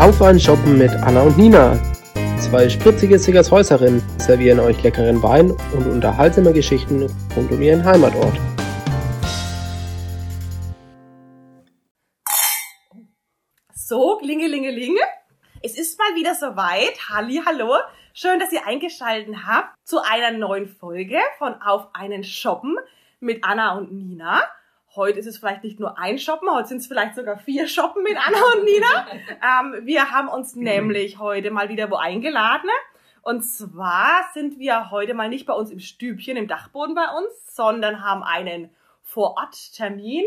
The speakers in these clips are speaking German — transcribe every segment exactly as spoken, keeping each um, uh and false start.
Auf ein Shoppen mit Anna und Nina. Zwei spritzige Sickershäuserinnen servieren euch leckeren Wein und unterhaltsame Geschichten rund um ihren Heimatort. So, Klingelingeling. Es ist mal wieder soweit. Halli, hallo. Schön, dass ihr eingeschaltet habt zu einer neuen Folge von Auf einen Shoppen mit Anna und Nina. Heute ist es vielleicht nicht nur ein Shoppen, heute sind es vielleicht sogar vier Shoppen mit Anna und Nina. Ähm, wir haben uns nämlich heute mal wieder wo eingeladen. Und zwar sind wir heute mal nicht bei uns im Stübchen, im Dachboden bei uns, sondern haben einen Vor-Ort-Termin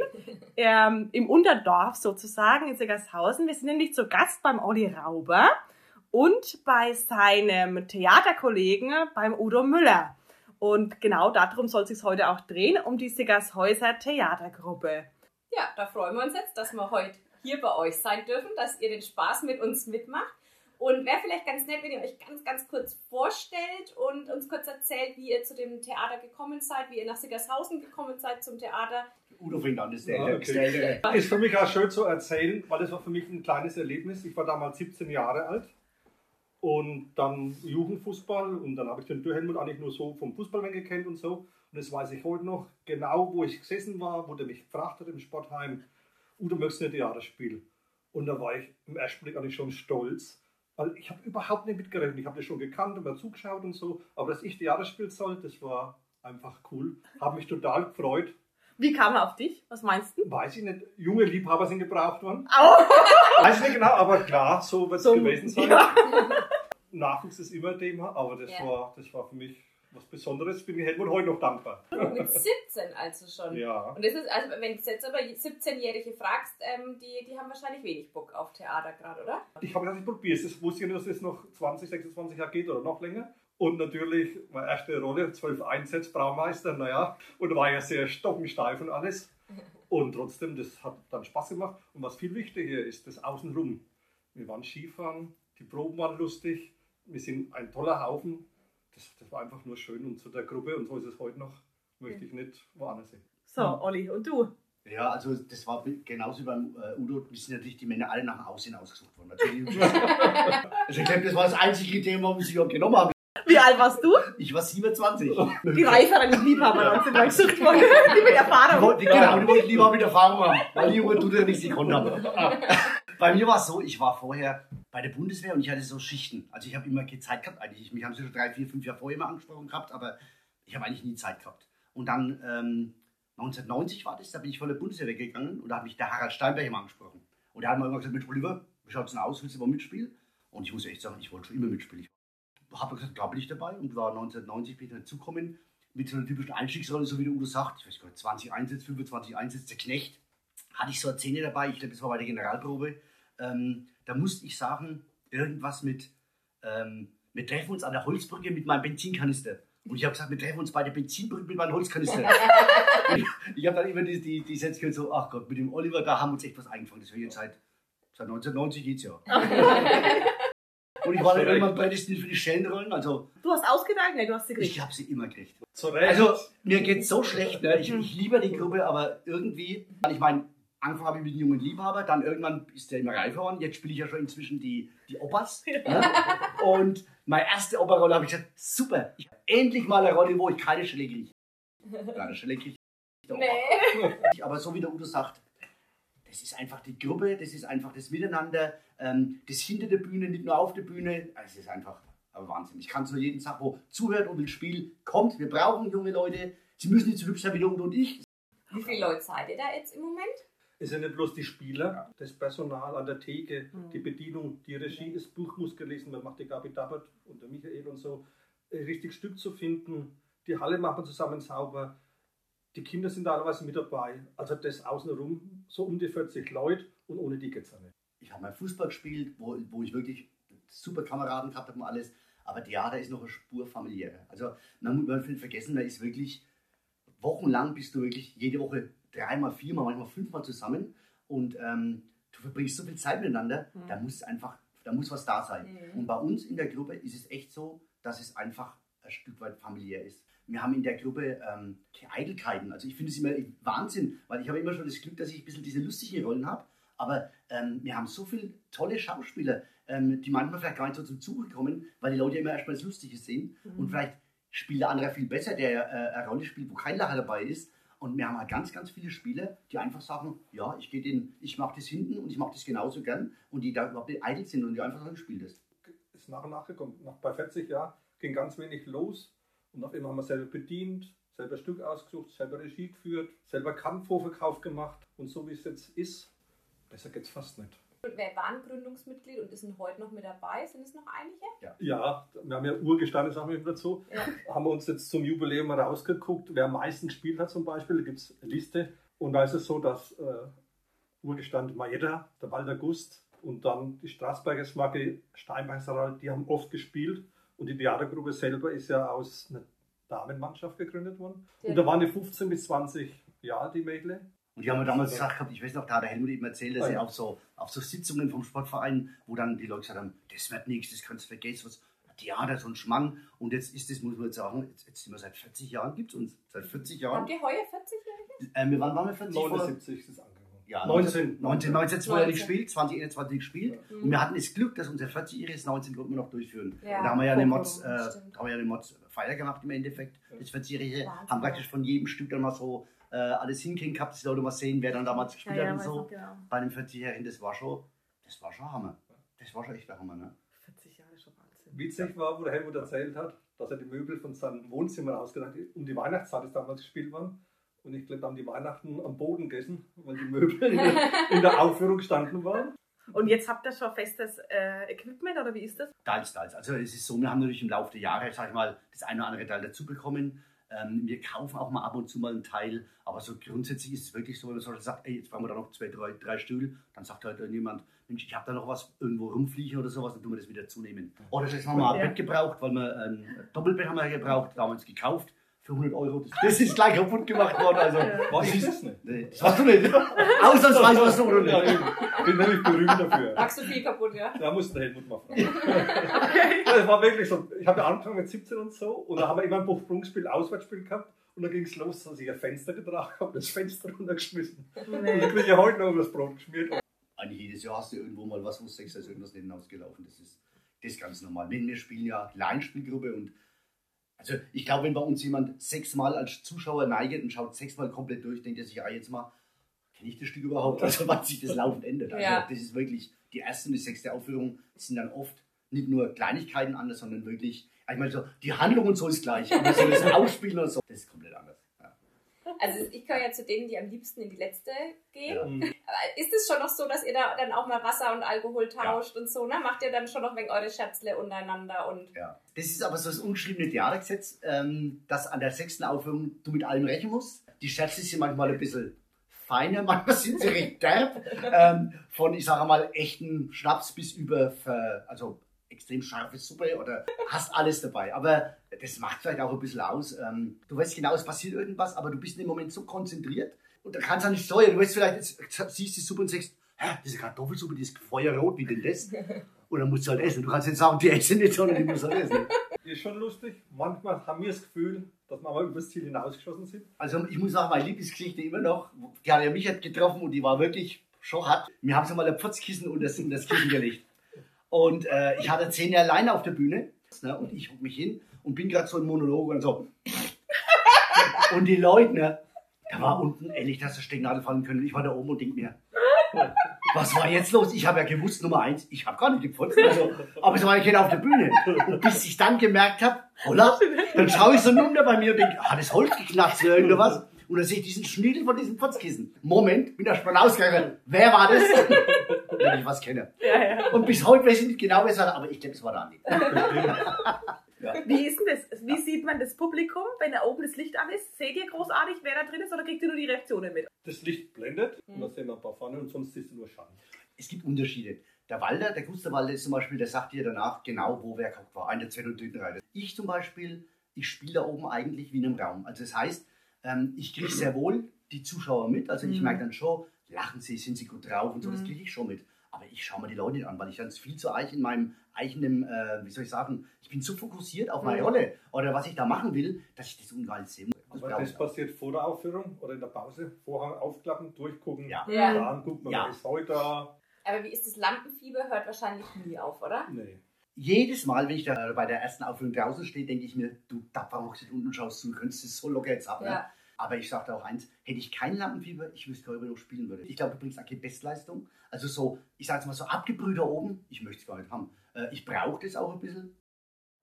ähm, im Unterdorf sozusagen, in Sickershausen. Wir sind nämlich zu Gast beim Olli Rauber und bei seinem Theaterkollegen, beim Udo Müller. Und genau darum soll es sich heute auch drehen, um die Sickershäuser Theatergruppe. Ja, da freuen wir uns jetzt, dass wir heute hier bei euch sein dürfen, dass ihr den Spaß mit uns mitmacht. Und wäre vielleicht ganz nett, wenn ihr euch ganz, ganz kurz vorstellt und uns kurz erzählt, wie ihr zu dem Theater gekommen seid, wie ihr nach Sickershausen gekommen seid zum Theater. Udo fängt an, das ja, okay. Ist für mich auch schön zu erzählen, weil das war für mich ein kleines Erlebnis. Ich war damals siebzehn Jahre alt. Und dann Jugendfußball und dann habe ich den Dürrhelmut eigentlich nur so vom Fußballmann gekannt und so. Und das weiß ich heute noch, genau wo ich gesessen war, wo der mich gefragt hat im Sportheim, Udo, möchtest du ein Theaterspiel? Und da war ich im ersten Blick eigentlich schon stolz, weil ich habe überhaupt nicht mitgerechnet. Ich habe das schon gekannt und mir zugeschaut und so. Aber dass ich Theater spielen soll, das war einfach cool. Habe mich total gefreut. Wie kam er auf dich? Was meinst du? Weiß ich nicht. Junge Liebhaber sind gebraucht worden. Oh. Weiß ich nicht genau, aber klar, so wird es so gewesen sein. Ja. Nachwuchs ist immer Thema, aber das, ja. war, das war für mich was Besonderes. Bin ich Helmut heute noch dankbar. Mit siebzehn also schon. Ja. Und das ist, also wenn du jetzt aber siebzehnjährige fragst, ähm, die, die haben wahrscheinlich wenig Bock auf Theater gerade, oder? Ich habe gesagt, ich probiere es. Ich wusste ja nicht, dass es noch zwanzig, sechsundzwanzig Jahre geht oder noch länger. Und natürlich, meine erste Rolle, zwölf Einsätze, Braumeister, naja. Und war ja sehr stockensteif und alles. Und trotzdem, das hat dann Spaß gemacht. Und was viel wichtiger ist, das Außenrum. Wir waren Skifahren, die Proben waren lustig. Wir sind ein toller Haufen. Das, das war einfach nur schön und zu der Gruppe. Und so ist es heute noch. Möchte ich nicht woanders sehen. So, Olli, und du? Ja, also das war genauso wie beim äh, Udo. Wir sind natürlich die Männer alle nach dem Aussehen ausgesucht worden. Natürlich. Also ich glaube, das war das einzige Thema, was ich auch genommen habe. Wie alt warst du? Ich war siebenundzwanzig. Die reiferen Liebhaber dann sind dann gesucht worden. Die mit Erfahrung. Die, genau, die wollte ich lieber mit Erfahrung haben. Weil die Jungen tut ja nichts, die konnten haben. Bei mir war es so, ich war vorher bei der Bundeswehr und ich hatte so Schichten. Also ich habe immer keine Zeit gehabt eigentlich. Mich haben sie schon drei, vier, fünf Jahre vorher immer angesprochen gehabt, aber ich habe eigentlich nie Zeit gehabt. Und dann ähm, neunzehnhundertneunzig war das, da bin ich von der Bundeswehr weggegangen und da hat mich der Harald Steinberg immer angesprochen. Und der hat mir immer gesagt, Mensch Oliver, wie schaut es denn aus, willst du mal mitspielen? Und ich muss echt sagen, ich wollte schon immer mitspielen. Ich habe gesagt, da bin ich dabei und war neunzehnhundertneunzig bin ich dann zugekommen mit so einer typischen Einstiegsrolle, so wie der Udo sagt, ich weiß gar nicht, zwanzig Einsätze, fünfundzwanzig Einsätze, der Knecht. Hatte ich so eine Szene dabei, ich glaube, das war bei der Generalprobe. Ähm, da musste ich sagen, irgendwas mit, ähm, wir treffen uns an der Holzbrücke mit meinem Benzinkanister. Und ich habe gesagt, wir treffen uns bei der Benzinbrücke mit meinem Holzkanister. ich ich habe dann immer die, die, die Sätze gehört, so, ach Gott, mit dem Oliver, da haben wir uns echt was eingefangen. Das war jetzt seit, seit neunzehnhundertneunzig geht's ja. Und ich war dann irgendwann prädestiniert für die Schellenrollen. Also, du hast ausgedacht? Nein, du hast sie gekriegt. Ich habe sie immer gekriegt. Also, mir geht's so schlecht, ne? ich, ich liebe die Gruppe, aber irgendwie, ich meine, angefangen habe ich mit dem jungen Liebhaber, dann irgendwann ist der immer reifer geworden. Jetzt spiele ich ja schon inzwischen die, die Opas. Ne? Und meine erste Operrolle habe ich gesagt, super, ich habe endlich mal eine Rolle, wo ich keine Schelle kriege. Keine Schelle kriege ich nicht. Nee. Aber so wie der Udo sagt, das ist einfach die Gruppe, das ist einfach das Miteinander, ähm, das hinter der Bühne, nicht nur auf der Bühne. Also es ist einfach aber Wahnsinn. Ich kann es nur jeden Tag, wo zuhört und will spielen, kommt, wir brauchen junge Leute. Sie müssen nicht so hübsch sein wie Udo und ich. Wie viele Leute seid ihr da jetzt im Moment? Es sind nicht bloß die Spieler, das Personal an der Theke, die Bedienung, die Regie, das Buch muss gelesen, man macht die Gabi Dabbert und der Michael und so, richtig Stück zu finden, die Halle macht man zusammen sauber, die Kinder sind teilweise mit dabei, also das außenrum, so um die vierzig Leute und ohne die geht's nicht. Ich habe mal Fußball gespielt, wo, wo ich wirklich super Kameraden gehabt habe und alles, aber Theater ist noch eine Spur familiärer. Also man muss man viel vergessen, da ist wirklich wochenlang bist du wirklich jede Woche dreimal, viermal, manchmal fünfmal zusammen und ähm, du verbringst so viel Zeit miteinander, mhm. da muss einfach, da muss was da sein. Mhm. Und bei uns in der Gruppe ist es echt so, dass es einfach ein Stück weit familiär ist. Wir haben in der Gruppe ähm, Eitelkeiten, also ich finde es immer Wahnsinn, weil ich habe immer schon das Glück, dass ich ein bisschen diese lustigen Rollen habe, Aber ähm, wir haben so viele tolle Schauspieler, ähm, die manchmal vielleicht gar nicht so zum Zuge kommen, weil die Leute immer erstmal das Lustige sehen. Mhm. Und vielleicht spielt der andere viel besser, der äh, eine Rolle spielt, wo kein Lacher dabei ist. Und wir haben halt ganz, ganz viele Spieler, die einfach sagen, ja, ich gehe den, ich mache das hinten und ich mache das genauso gern. Und die da überhaupt nicht eitel sind und die einfach sagen, spiel das. Ist nach und nach gekommen. Nach bei vierzig Jahren ging ganz wenig los. Und auf einmal haben wir selber bedient, selber Stück ausgesucht, selber Regie geführt, selber Kampfvorverkauf gemacht. Und so wie es jetzt ist, besser geht's fast nicht. Und wer war ein Gründungsmitglied und ist heute noch mit dabei? Sind es noch einige? Ja, ja, wir haben ja urgestanden, sagen wir mal dazu. Ja. Haben wir uns jetzt zum Jubiläum mal rausgeguckt, wer am meisten gespielt hat zum Beispiel. Da gibt es eine Liste. Und da ist es so, dass äh, Urgestand Maeda, der Walter Gust und dann die Straßberger Smacke, Steinbachs Harald, die haben oft gespielt. Und die Theatergruppe selber ist ja aus einer Damenmannschaft gegründet worden. Ja. Und da waren die fünfzehn bis zwanzig Jahre, die Mädle. Und die haben mir damals gesagt, gehabt, ich weiß noch, da hat der Helmut eben erzählt, dass ja. er auf so, auf so Sitzungen vom Sportverein, wo dann die Leute gesagt haben, das wird nichts, das kannst du vergessen, was Theater, so ein Schmarrn. Und jetzt ist das, muss man jetzt sagen, jetzt, jetzt sind wir seit vierzig Jahren, gibt es uns. Seit vierzig Jahren. Habt ihr heuer vierzig Jahre? Äh, wir waren, waren wir vierzig Jahre. neunundsiebzig ist es angekommen. Ja, neunzehn, neunzehn, neunzehn, neunzehnhundertzwölf gespielt, zwanzig einundzwanzig gespielt. Mhm. Und wir hatten das Glück, dass unser vierzigjähriges neunzehn konnten wir noch durchführen. Ja. Und da haben wir ja eine Mods, äh, haben wir ja eine Mods Feier gemacht im Endeffekt. Das vierzigjährige haben praktisch von jedem Stück dann mal so äh, alles hinkriegen gehabt, dass die Leute mal sehen, wer dann damals gespielt ja, ja, hat und so. Genau. Bei einem vierzigjährigen, das war schon, das war schon Hammer. Das war schon echt der Hammer, ne? vierzig Jahre schon Wahnsinn. Witzig war, wo der Helmut erzählt hat, dass er die Möbel von seinem Wohnzimmer ausgedacht hat, um die Weihnachtszeit ist damals gespielt worden. Und ich glaube, da haben die Weihnachten am Boden gegessen, weil die Möbel in der, in der Aufführung gestanden waren. Und jetzt habt ihr schon festes äh, Equipment, oder wie ist das? Teils, teils. Also es ist so, wir haben natürlich im Laufe der Jahre, sag ich mal, das eine oder andere Teil dazu bekommen. Ähm, wir kaufen auch mal ab und zu mal einen Teil. Aber so grundsätzlich ist es wirklich so, wenn man so sagt, ey, jetzt brauchen wir da noch zwei, drei, drei Stühle. Dann sagt halt jemand, Mensch, ich habe da noch was irgendwo rumfliegen oder sowas, dann tun wir das wieder zunehmen. Oder das haben wir mal ein Bett gebraucht, weil wir ein Doppelbett haben wir gebraucht, da haben wir uns gekauft. Für hundert Euro. Das ist gleich kaputt gemacht worden. Also, was ist das nicht? Nee, das hast du nicht. Ausnahmsweise hast du nicht. Ich bin nämlich berühmt dafür. Machst du viel kaputt, ja? Da musste der Helmut mal fragen. Okay. Das war wirklich so. Ich habe ja angefangen mit siebzehn und so. Und da haben wir immer ein Buchsprungspiel, Auswärtsspiel gehabt. Und dann ging es los, dass ich ein Fenster getragen habe, das Fenster runtergeschmissen. Nee. Und ich bin ja heute noch über das Brot geschmiert. Eigentlich jedes Jahr hast du irgendwo mal was, wo du denkst, da ist irgendwas nicht hinausgelaufen. Das ist, das ist ganz normal. Wir spielen ja Laienspielgruppe und also ich glaube, wenn bei uns jemand sechsmal als Zuschauer neigt und schaut sechsmal komplett durch, denkt er sich, ah, jetzt mal, kenne ich das Stück überhaupt? Also wann sich das laufend ändert. Also, ja. Das ist wirklich, die erste und die sechste Aufführung sind dann oft nicht nur Kleinigkeiten anders, sondern wirklich, ich meine, so, die Handlung und so ist gleich, aber so das Ausspielen und so, das ist komplett anders. Ja. Also ich gehöre ja zu denen, die am liebsten in die letzte gehen. Ja. Aber ist es schon noch so, dass ihr da dann auch mal Wasser und Alkohol tauscht ja. und so? Ne? Macht ihr dann schon noch wegen eure Scherzle untereinander? Und ja. Das ist aber so das ungeschriebene Theatergesetz, ähm, dass an der sechsten Aufführung du mit allem rechnen musst. Die Scherze sind manchmal ein bisschen feiner, manchmal sind sie recht derb. Ähm, von, ich sage mal, echten Schnaps bis über für, also extrem scharfe Suppe oder hast alles dabei. Aber das macht vielleicht auch ein bisschen aus. Du weißt genau, es passiert irgendwas, aber du bist im Moment so konzentriert und da kannst du auch nicht steuern. Du weißt vielleicht, jetzt siehst die Suppe und sagst, hä, diese Kartoffelsuppe, die ist feuerrot, wie denn das? Und dann musst du halt essen. Du kannst nicht sagen, die essen nicht, sondern die musst halt essen. Das ist schon lustig. Manchmal haben wir das Gefühl, dass wir aber über das Ziel hinausgeschossen sind. Also ich muss sagen, meine Lieblingsgeschichte immer noch, die hat ja mich getroffen und die war wirklich schon hart. Wir haben so mal ein Putzkissen unter das Kissen gelegt. Und äh, ich hatte zehn Jahre alleine auf der Bühne, ne, und ich guck mich hin und bin gerade so im Monolog und so. Und die Leute, ne, da war unten, ehrlich, dass der Stecknadel fallen können. Ich war da oben und denk mir, was war jetzt los? Ich habe ja gewusst, Nummer eins, ich habe gar nicht geputzt. Also, aber es war ja keiner auf der Bühne. Und bis ich dann gemerkt habe, holla, dann schaue ich so runter bei mir und denke, ah, das Holz geknackt oder irgendwas. Und dann sehe ich diesen Schniedel von diesem Putzkissen. Moment, bin da schon ausgegangen. Wer war das? Wenn ich was kenne. Ja, ja. Und bis heute weiß ich nicht genau, wer es war, aber ich glaube, es war der Andi. Ja. Wie ist denn das? Wie ja. sieht man das Publikum, wenn da oben das Licht an ist? Seht ihr großartig, wer da drin ist, oder kriegt ihr nur die Reaktionen mit? Das Licht blendet mhm. und da sehen wir ein paar Pfannen und sonst siehst du nur Schatten. Es gibt Unterschiede. Der Walder, der Gustav Walder zum Beispiel, der sagt dir danach genau, wo wer war. Eine, zwei und dritten Reihe. Ich zum Beispiel, ich spiele da oben eigentlich wie in einem Raum. Also das heißt, ich kriege sehr wohl die Zuschauer mit. Also ich mhm. merke dann schon, lachen sie, sind sie gut drauf und so, mhm. das kriege ich schon mit. Aber ich schaue mir die Leute nicht an, weil ich dann viel zu eich in meinem eigenen, äh, wie soll ich sagen, ich bin so fokussiert auf meine Rolle oder was ich da machen will, dass ich das unglaublich sehe. Aber das passiert vor der Aufführung oder in der Pause? Vorhang aufklappen, durchgucken, ja. Ja. Dann guckt man, ja. Was ist heute da? Aber wie ist das Lampenfieber? Hört wahrscheinlich nie auf, oder? Nee. Jedes Mal, wenn ich da bei der ersten Aufführung draußen stehe, denke ich mir, du Dapper hockst unten und schaust, du könntest es so locker jetzt ab. Ja. Ne? Aber ich sagte auch eins, hätte ich kein Lampenfieber, ich wüsste gar nicht, ob ich noch spielen würde. Ich glaube, du bringst auch keine Bestleistung. Also so, ich sage es mal so, abgebrüht da oben, ich möchte es gar nicht haben. Ich brauche das auch ein bisschen.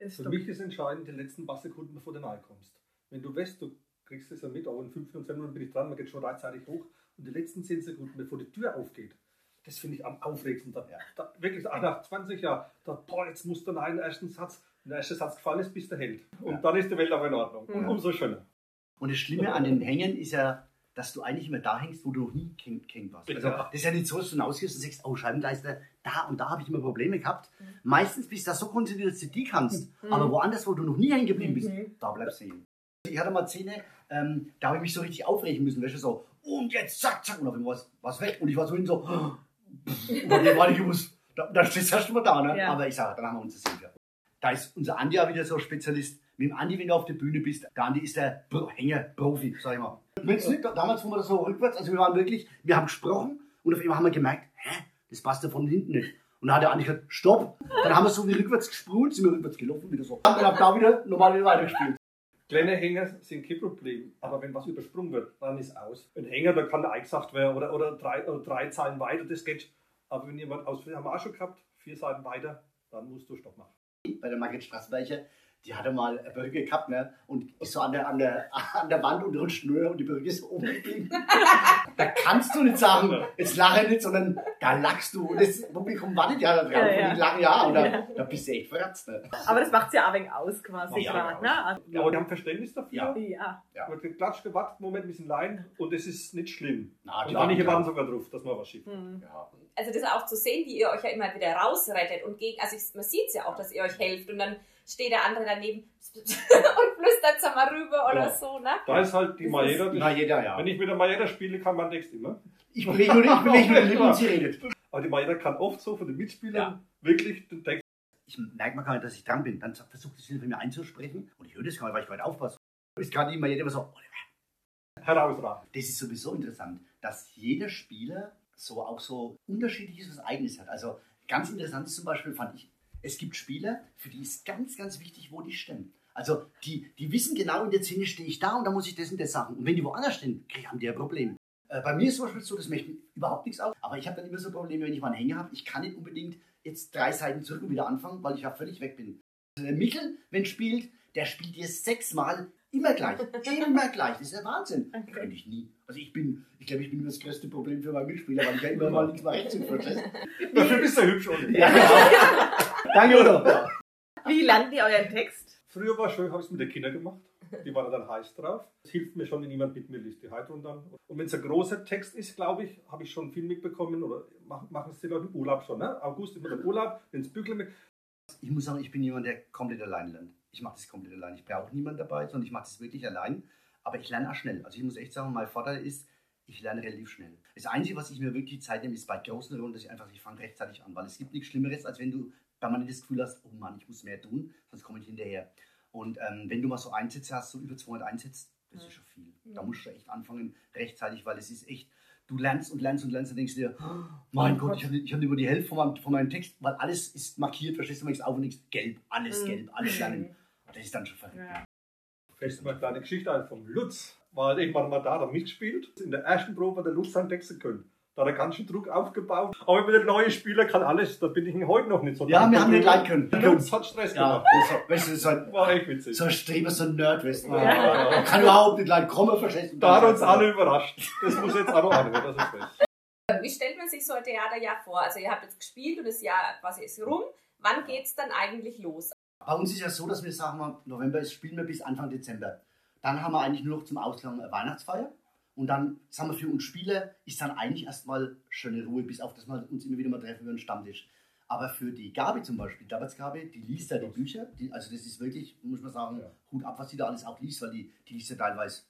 Für mich ist entscheidend, die letzten paar Sekunden, bevor du nahe kommst. Wenn du weißt, du kriegst das ja mit, auch in fünf und zehn Minuten bin ich dran, man geht schon rechtzeitig hoch. Und die letzten zehn Sekunden, bevor die Tür aufgeht, das finde ich am aufregendsten. Da, da, wirklich, nach zwanzig Jahren, da, boah, jetzt musst du nach den ersten Satz, wenn der erste Satz gefallen ist, bist du Held. Und ja. Dann ist die Welt aber in Ordnung. Und ja. Umso schöner. Und das Schlimme an den Hängen ist ja, dass du eigentlich immer da hängst, wo du noch nie gehängt warst. Also, das ist ja nicht so, dass du hinausgehst und sagst, oh Scheibengeister, da und da habe ich immer Probleme gehabt. Mhm. Meistens bist du da so konzentriert, dass du die kannst. Mhm. Aber woanders, wo du noch nie hängen geblieben bist, mhm. Da bleibst du hängen. Ich hatte mal Szene, ähm, da habe ich mich so richtig aufregen müssen. Weißt du, so, und jetzt zack, zack, und auf einmal war es weg. Und ich war so hin so, und dann war ich gewusst, dann stehst du erst mal da. Ne? Ja. Aber ich sage, dann haben wir uns das sicher. Da ist unser Andi ja wieder so ein Spezialist. Mit dem Andi, wenn du auf der Bühne bist, der Andi ist der Hänger-Profi, sag ich mal. Nicht, damals waren wir so rückwärts, also wir waren wirklich, wir haben gesprochen und auf einmal haben wir gemerkt, hä, das passt ja von hinten nicht. Und dann hat der Andi gesagt, stopp. Dann haben wir so wie rückwärts gesprüht, sind wir rückwärts gelaufen, wieder so. Und dann haben wir da wieder normal wieder weitergespielt. Kleine Hänger sind kein Problem, aber wenn was übersprungen wird, dann ist aus. Ein Hänger, da kann eingesagt werden oder, oder, drei, oder drei Zeilen weiter, das geht. Aber wenn jemand ausfällt, haben wir auch schon gehabt, vier Seiten weiter, dann musst du Stopp machen. Bei der Margit Straßenbeicher, die hatte mal eine Perücke gehabt, ne? Und ist so an der, an der, an der Wand und rutscht nur und die Perücke ist so oben geblieben. Da kannst du nicht sagen, jetzt lache ich nicht, sondern da lachst du. Und das Publikum wartet ja da drauf. Ja, ja. Und die lachen ja und da, ja. Da bist du echt verratzt. Ne? Aber das macht es ja auch wegen aus quasi. Ja, grad, ne? Ja, aber die haben Verständnis dafür. Ja. Ja. Ja. Wird geklatscht, gewartet, Moment, wir sind allein und das ist nicht schlimm. Na, und manche waren sogar drauf, dass man was schickt. Mhm. Ja. Also das auch zu sehen, wie ihr euch ja immer wieder rausrettet und gegen, also ich, man sieht es ja auch, dass ihr euch helft und dann steht der andere daneben und flüstert es mal rüber oder ja. So, ne? Da ist halt die Majeda. Ja. Wenn ich mit der Majeda spiele, kann man nichts immer. Ich bewege nur nicht, ich nur nicht, und sie redet. Aber die Majeda kann oft so von den Mitspielern ja. Wirklich den Text. Ich merke mal gar nicht, dass ich dran bin. Dann versucht sie von mir einzusprechen und ich höre das gar nicht, weil ich gerade aufpasse. Ist gerade die Majeda immer so, oh, herausragend. Das ist sowieso interessant, dass jeder Spieler so auch so unterschiedliches was Eigenes hat. Also ganz interessant ist zum Beispiel, fand ich, es gibt Spieler, für die ist ganz, ganz wichtig, wo die stehen. Also die, die wissen genau, in der Szene stehe ich da und da muss ich das und das sagen. Und wenn die woanders stehen, haben die ja Probleme. Äh, bei mir ist zum Beispiel so, das möchte überhaupt nichts aus. Aber ich habe dann immer so Probleme, wenn ich mal einen Hänger habe. Ich kann nicht unbedingt jetzt drei Seiten zurück und wieder anfangen, weil ich ja völlig weg bin. Also der Michel, wenn spielt, der spielt dir sechsmal immer gleich. Immer gleich. Das ist der Wahnsinn. Okay. Könnte ich nie. Also ich bin, ich glaube, ich bin das größte Problem für meinen Mitspieler, weil ich ja immer mal links mal rechts im Prozess. Dafür bist du hübsch, oder? Ja, genau. Danke, oder? Wie lernt ihr euren Text? Früher war schön, habe ich es mit den Kindern gemacht. Die waren dann heiß drauf. Es hilft mir schon, wenn jemand mit mir liest, die Haltung dann. Und wenn es ein großer Text ist, glaube ich, habe ich schon viel mitbekommen. Oder machen es die Leute im Urlaub schon, ne? August immer im Urlaub, ins Bügle mit. Ich muss sagen, ich bin jemand, der komplett allein lernt. Ich mache das komplett allein. Ich brauche niemanden dabei, sondern ich mache das wirklich allein. Aber ich lerne auch schnell. Also ich muss echt sagen, mein Vorteil ist, ich lerne relativ schnell. Das Einzige, was ich mir wirklich Zeit nehme, ist bei großen Runden, dass ich einfach, ich fange rechtzeitig an. Weil es gibt nichts Schlimmeres, als wenn du permanent das Gefühl hast, oh Mann, ich muss mehr tun, sonst komme ich hinterher. Und ähm, wenn du mal so Einsätze hast, so über zweihundert Einsätze, das ist schon viel. Da musst du echt anfangen, rechtzeitig, weil es ist echt, du lernst und lernst und lernst und denkst dir, oh mein oh Gott, Gott, ich habe ich hab über die Hälfte von meinem, von meinem Text, weil alles ist markiert, verstehst du, man ist auf und nichts, gelb, alles mhm. gelb, alles lernen. Das ist dann schon verrückt. Ja. Fällt mir eine kleine Geschichte ein vom Lutz, weil irgendwann mal da, da mitspielt. In der ersten Probe hat der Lutz seinen Text können. Da hat er ganz schön Druck aufgebaut. Aber mit den neuen Spielern kann alles. Da bin ich heute noch nicht so. Ja, wir haben nicht leiden können. Der Lutz hat Stress ja, gemacht. Das, weißt du, so ein, war echt witzig. So ein Streber, so ein Nerd, weißt du. Ja. Ja. Man kann überhaupt nicht leiden. Komme verschätzen. Da hat uns alle überrascht. Das muss jetzt auch noch anhören. Das ist recht. Wie stellt man sich so ein Theaterjahr vor? Also ihr habt jetzt gespielt und das Jahr quasi ist rum. Wann geht es dann eigentlich los? Bei uns ist ja so, dass wir sagen, wir, November spielen wir bis Anfang Dezember. Dann haben wir eigentlich nur noch zum Ausklang eine Weihnachtsfeier. Und dann, sagen wir, für uns Spieler ist dann eigentlich erstmal schöne Ruhe, bis auf dass wir uns immer wieder mal treffen über den Stammtisch. Aber für die Gabi zum Beispiel, die Gabi, die liest ja die Bücher. Die, also das ist wirklich, muss man sagen, ja. Hut ab, was die da alles auch liest, weil die, die liest ja teilweise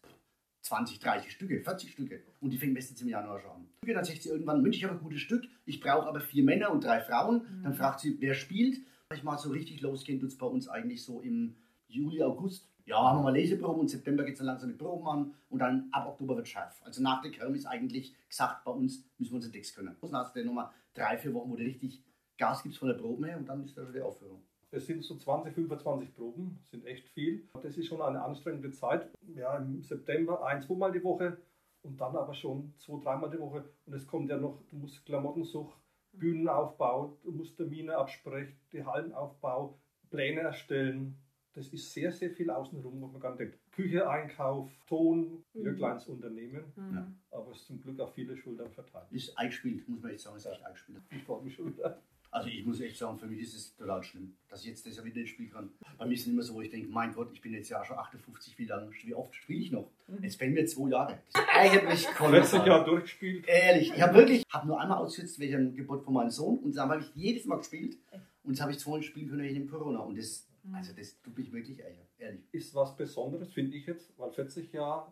zwanzig, dreißig Stücke, vierzig Stücke. Und die fängt meistens im Januar schon an. Dann sagt sie irgendwann, Mensch, ich habe ein gutes Stück, ich brauche aber vier Männer und drei Frauen. Mhm. Dann fragt sie, wer spielt. Ich mal so richtig losgehen, tut es bei uns eigentlich so im Juli, August. ja, haben wir mal Leseproben und September geht es dann langsam mit Proben an und dann ab Oktober wird es scharf. Also nach der Kerm ist eigentlich gesagt, bei uns müssen wir unseren Text können. Dann hast du nochmal drei, vier Wochen, wo du richtig Gas gibst von der Proben her und dann ist da schon die Aufführung. Es sind so zwanzig, fünfundzwanzig Proben, sind echt viel. Das ist schon eine anstrengende Zeit. Ja, im September ein-, zweimal die Woche und dann aber schon zwei-, dreimal die Woche. Und es kommt ja noch, du musst Klamottensuch, Bühnenaufbau, du musst Termine absprechen, die Hallenaufbau, Pläne erstellen. Das ist sehr, sehr viel außenrum, was man gar nicht denkt. Küche, Einkauf, Ton, ihr mhm. kleines Unternehmen. Mhm. Aber es ist zum Glück auf viele Schultern verteilt. Ist eingespielt, muss man echt sagen, ist echt eingespielt. Ich freue mich schon wieder. Also ich muss echt sagen, für mich ist es total schlimm, dass ich jetzt das ja wieder nicht spielen kann. Bei mir ist es immer so, wo ich denke, mein Gott, ich bin jetzt ja schon achtundfünfzig, wie lange, wie oft spiele ich noch? Jetzt fehlen mir zwei Jahre. Das ist eigentlich kolossal. vierzig Jahre durchgespielt. Ehrlich, ich habe wirklich, habe nur einmal ausgesetzt wegen der Geburt von meinem Sohn und dann habe ich jedes Mal gespielt und das habe ich zweimal spielen können wegen dem Corona und das, also das tut mich wirklich ehrlich. Ist was Besonderes, finde ich jetzt, weil vierzig Jahre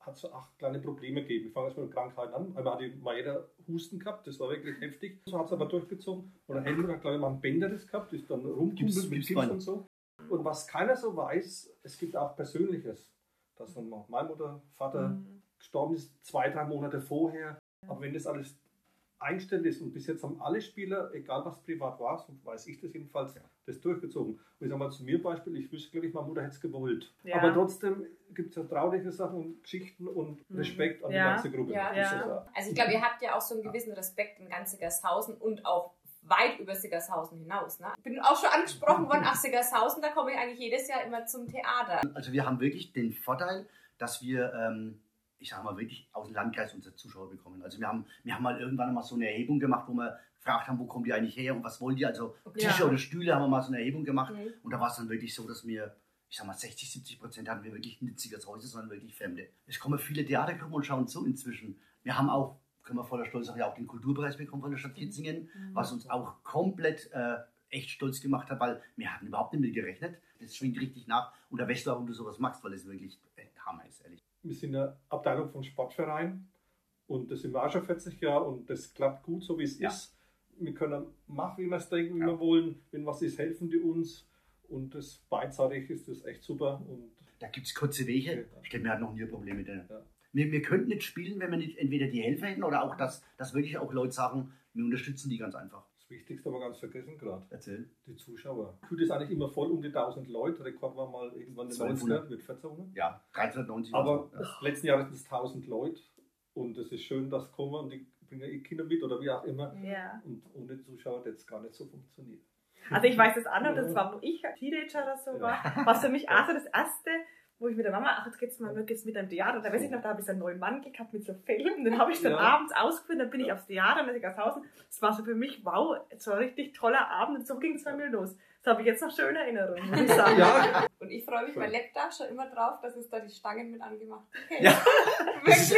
hat es so acht kleine Probleme gegeben. Ich fange erstmal mit Krankheiten an. Einmal hat mal jeder Husten gehabt, das war wirklich heftig. So hat es aber durchgezogen. Oder Helmut hat, glaube ich, mal ein Bänderriss gehabt, ist dann rumkumpelt mit Gips und so. Und was keiner so weiß, es gibt auch Persönliches. Dass dann mal meine Mutter, Vater mhm. gestorben ist, zwei, drei Monate vorher. Ja. Aber wenn das alles eingestellt ist und bis jetzt haben alle Spieler, egal was privat war, so weiß ich das jedenfalls, ja. das durchgezogen. Und ich sage mal zu mir Beispiel, ich wüsste, glaube ich, meine Mutter hätte es gewollt. Ja. Aber trotzdem gibt es ja traurige Sachen und Geschichten und Respekt mhm. an die ja. ganze Gruppe. Ja. Ja. Also ich glaube, ihr habt ja auch so einen gewissen Respekt in ganz Sigershausen und auch weit über Sigershausen hinaus. Ne? Ich bin auch schon angesprochen worden, ach Sigershausen, da komme ich eigentlich jedes Jahr immer zum Theater. Also wir haben wirklich den Vorteil, dass wir... Ähm, ich sage mal wirklich, aus dem Landkreis unsere Zuschauer bekommen. Also wir haben, wir haben mal irgendwann mal so eine Erhebung gemacht, wo wir gefragt haben, wo kommen die eigentlich her und was wollen die? Also Tische ja. oder Stühle haben wir mal so eine Erhebung gemacht. Mhm. Und da war es dann wirklich so, dass wir, ich sage mal, sechzig, siebzig Prozent hatten wir wirklich nicht Sigershäuser, sondern wirklich Fremde. Es kommen viele Theatergruppen und schauen zu inzwischen. Wir haben auch, können wir voller Stolz sagen, ja auch den Kulturpreis bekommen von der Stadt Kitzingen, mhm. was uns auch komplett äh, echt stolz gemacht hat, weil wir hatten überhaupt nicht mit gerechnet. Das schwingt richtig nach. Und da weißt du, warum du sowas machst, weil es wirklich äh, Hammer ist, ehrlich. Wir sind eine Abteilung von Sportvereinen und das sind wir auch schon vierzig Jahre und das klappt gut, so wie es ja. ist. Wir können machen, wie wir es denken, wie ja. wir wollen. Wenn was ist, helfen die uns und das beidseitig ist das echt super. Und da gibt es kurze Wege. Ja. Ich glaube, wir hatten noch nie Probleme mit denen. Ja. Wir, wir könnten nicht spielen, wenn wir nicht entweder die Helfer hätten oder auch das, dass wirklich auch Leute sagen, wir unterstützen die ganz einfach. Das Wichtigste haben wir ganz vergessen gerade. Erzähl. Die Zuschauer. Kühl ist eigentlich immer voll um die tausend Leute. Rekord war mal irgendwann der neunziger mit vierzehnhundert. Ja, dreizehnhundertneunzig. Aber ja. das letzten Jahr sind es tausend Leute. Und es ist schön, dass kommen und die bringen ihre Kinder mit oder wie auch immer. Ja. Und ohne Zuschauer hätte es gar nicht so funktioniert. Also ich weiß das auch noch, das war, wo ich Teenager oder so war. Ja. Was für mich auch so das Erste, wo ich mit der Mama, ach, jetzt geht's mal geht's mit einem Theater. Da weiß ich noch, da habe ich so einen neuen Mann gehabt mit so Filmen. Den habe ich dann ja. abends ausgeführt, dann bin ja. ich aufs Theater nach Sigershausen. Das war so für mich, wow, so ein richtig toller Abend. Und so ging es bei mir los. Das habe ich jetzt noch schöne Erinnerungen, muss ich sagen. Ja. Und ich freue mich bei Laptop schon immer drauf, dass es da die Stangen mit angemacht wird. Okay. Ja. Wirklich,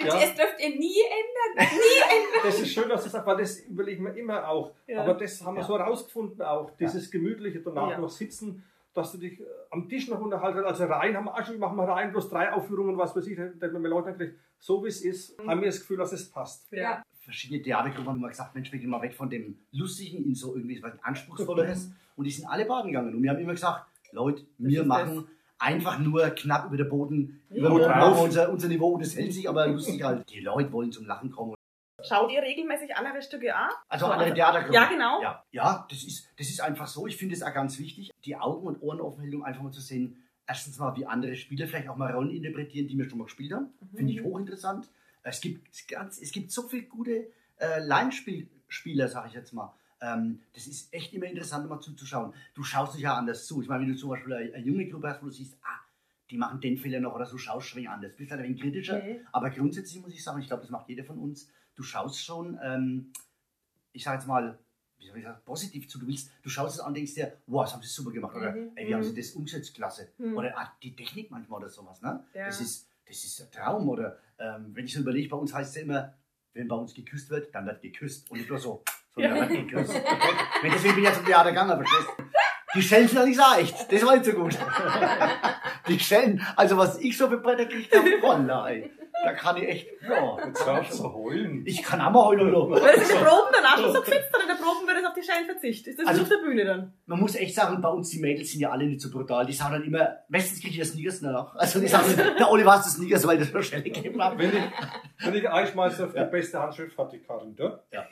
ja. das dürft ihr nie ändern. Nie ändern. Das ist schön, dass du sagst, weil das überlegen wir immer auch. Ja. Aber das haben wir ja. so herausgefunden auch, dieses gemütliche danach ja. noch sitzen. Dass du dich am Tisch noch unterhalten hast. Also rein haben wir auch schon, machen wir rein, bloß drei Aufführungen, was weiß ich, damit man mehr Leute kriegt. So wie es ist, haben wir das Gefühl, dass es passt. Ja. Verschiedene Theatergruppen haben immer gesagt, Mensch, wir gehen mal weg von dem Lustigen in so irgendwie was Anspruchsvolleres. Und die sind alle baden gegangen. Und wir haben immer gesagt, Leute, wir machen das. Einfach nur knapp über den Boden, ja. über ja. Unser, unser Niveau. Und das hält sich aber lustig halt. Die Leute wollen zum Lachen kommen. Schaut ihr regelmäßig andere Stücke an? Also andere Theatergruppen? Ja, genau. Ja, ja das, ist, das ist einfach so. Ich finde es auch ganz wichtig, die Augen- und Ohrenoffenhältung einfach mal zu sehen. Erstens mal, wie andere Spieler vielleicht auch mal Rollen interpretieren, die wir schon mal gespielt haben. Mhm. Finde ich hochinteressant. Es gibt, ganz, es gibt so viele gute äh, Laienspieler, sage ich jetzt mal. Ähm, das ist echt immer interessant, mal zuzuschauen. Du schaust dich ja anders zu. Ich meine, wenn du zum Beispiel eine, eine junge Gruppe hast, wo du siehst, ah, die machen den Fehler noch oder so, schaust du anders. Du bist halt ein wenig kritischer. Okay. Aber grundsätzlich muss ich sagen, ich glaube, das macht jeder von uns. Du schaust schon, ähm, ich sage jetzt mal, wie soll ich sagen, positiv zu, du willst, du schaust es an und denkst dir, wow, das haben sie super gemacht, oder mhm. ey, wie haben sie das umgesetzt, klasse. Mhm. Oder ah, die Technik manchmal oder sowas, ne? Ja. Das ist, das ist ein Traum, oder ähm, wenn ich so überlege, bei uns heißt es ja immer, wenn bei uns geküsst wird, dann wird geküsst. Und nicht nur so, sondern ja. wird geküsst. Okay? Deswegen bin ich ja zum Theater gegangen, verstehst du? Die Schellen sind ja nicht so echt, das war nicht so gut. Die Schellen, also was ich so für Bretter gekriegt habe, voll nein. Da kann ich echt, ja. Jetzt kannst du heulen. Ich kann auch mal heulen. Oder? Weil es in den Proben danach schon so gesetzt hat, in der Proben wird es auf die Schein verzichtet. Ist das also, nicht auf der Bühne dann? Man muss echt sagen, bei uns die Mädels sind ja alle nicht so brutal. Die sagen dann immer, meistens kriege ich das Sneakers danach. Also die sagen, der Oli war es das Sneakers, weil ich das noch schnell gegeben habe. Wenn ich, wenn ich einschmeiße auf die ja. beste Handschrift hat die Karin, oder? Ja.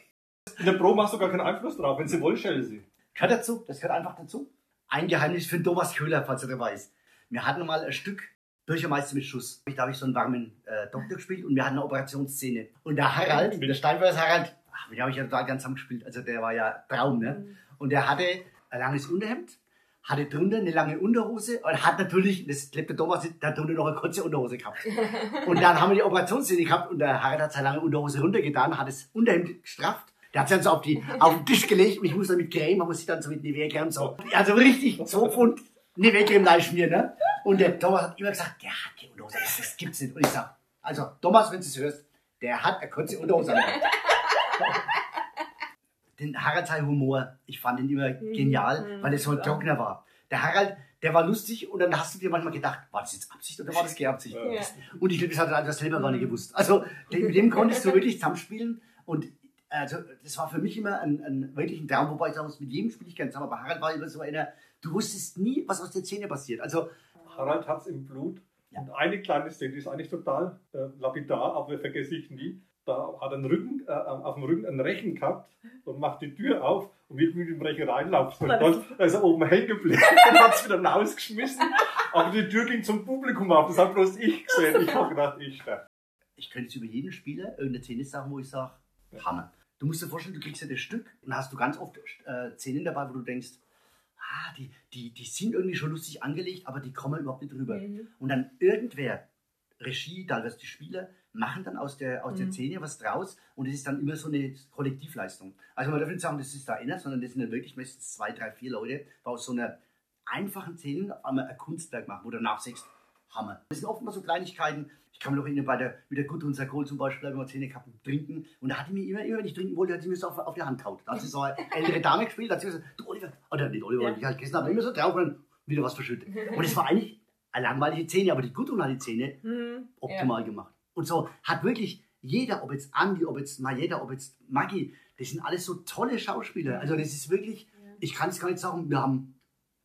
In der Probe hast du gar keinen Einfluss drauf, wenn sie wollen, stellen sie. Gehört dazu, das gehört einfach dazu. Ein Geheimnis für den Thomas Köhler, falls er das weiß. Wir hatten mal ein Stück Bürgermeister mit Schuss. Da habe ich so einen warmen äh, Doktor gespielt und wir hatten eine Operationsszene. Und der Harald, der Steinbeiß Harald, ach, mit dem habe ich ja total ganz zusammen gespielt. Also der war ja Traum, ne? Und der hatte ein langes Unterhemd, hatte drunter eine lange Unterhose und hat natürlich, das lebt der Thomas, da drunter noch eine kurze Unterhose gehabt. Und dann haben wir die Operationsszene gehabt und der Harald hat seine lange Unterhose runtergetan, hat das Unterhemd gestrafft. Der hat sich dann so auf, die, auf den Tisch gelegt und ich muss dann mit Creme, man muss sich dann so mit Nivea Creme so. Also richtig zwei Pfund Nivea Creme reinschmieren, ne? Und der Thomas hat immer gesagt, der hat die Unterhose, das, das gibt's nicht. Und ich sag, also Thomas, wenn du es hörst, der hat eine kurze Unterhose gemacht. Den Harald sei Humor, ich fand ihn immer genial, weil er so ein Trockener war. Der Harald, der war lustig und dann hast du dir manchmal gedacht, war das jetzt Absicht oder war das Geabsicht? Ja. Und ich glaube, das hat er einfach selber gar nicht gewusst. Also mit dem konntest du wirklich zusammenspielen und also, das war für mich immer ein, ein wirklich ein Traum, wobei ich damals mit jedem Spiel ich ganz zusammen, aber Harald war immer so einer, du wusstest nie, was aus der Szene passiert. Also, Harald hat es im Blut. Ja. Und eine kleine Szene, die ist eigentlich total äh, lapidar, aber vergesse ich nie. Da hat er einen Rücken, äh, auf dem Rücken einen Rechen gehabt und macht die Tür auf und wird mit dem Rechen reinlaufen. Und dann ist er oben hängen geblieben und hat es wieder rausgeschmissen. Aber die Tür ging zum Publikum auf, das habe bloß ich gesehen. Ich habe gedacht, ich sterbe. Ich könnte es über jeden Spieler irgendeine Szene sagen, wo ich sage, Hammer. Du musst dir vorstellen, du kriegst ja das Stück und hast du ganz oft äh, Szenen dabei, wo du denkst, ah, die, die, die sind irgendwie schon lustig angelegt, aber die kommen überhaupt nicht drüber. Mhm. Und dann irgendwer, Regie, teilweise die Spieler, machen dann aus der, aus mhm. der Szene was draus und es ist dann immer so eine Kollektivleistung. Also man darf nicht sagen, das ist da einer, sondern das sind dann wirklich meistens zwei, drei, vier Leute, die aus so einer einfachen Szene einmal ein Kunstwerk machen, wo du danach sagst, Hammer. Das sind oftmals so Kleinigkeiten. Ich kann mir noch erinnern, bei der, mit der Gudrun Sakol zum Beispiel, wenn wir Zähne gehabt und trinken. Und da hat die mir immer, immer, wenn ich trinken wollte, hat sie mir so auf, auf die Hand gehauen. Da hat sie so eine ältere Dame gespielt, da hat sie gesagt, du Oliver, oder nicht Oliver, ja. ich halt gegessen, aber immer so drauf und dann wieder was verschüttet. Und es war eigentlich eine langweilige Zähne, aber die Gudrun hat die Zähne mhm. optimal ja. gemacht. Und so hat wirklich jeder, ob jetzt Andi, ob jetzt Marietta, ob jetzt Maggie, das sind alles so tolle Schauspieler. Also das ist wirklich, ja. ich kann es gar nicht sagen, wir haben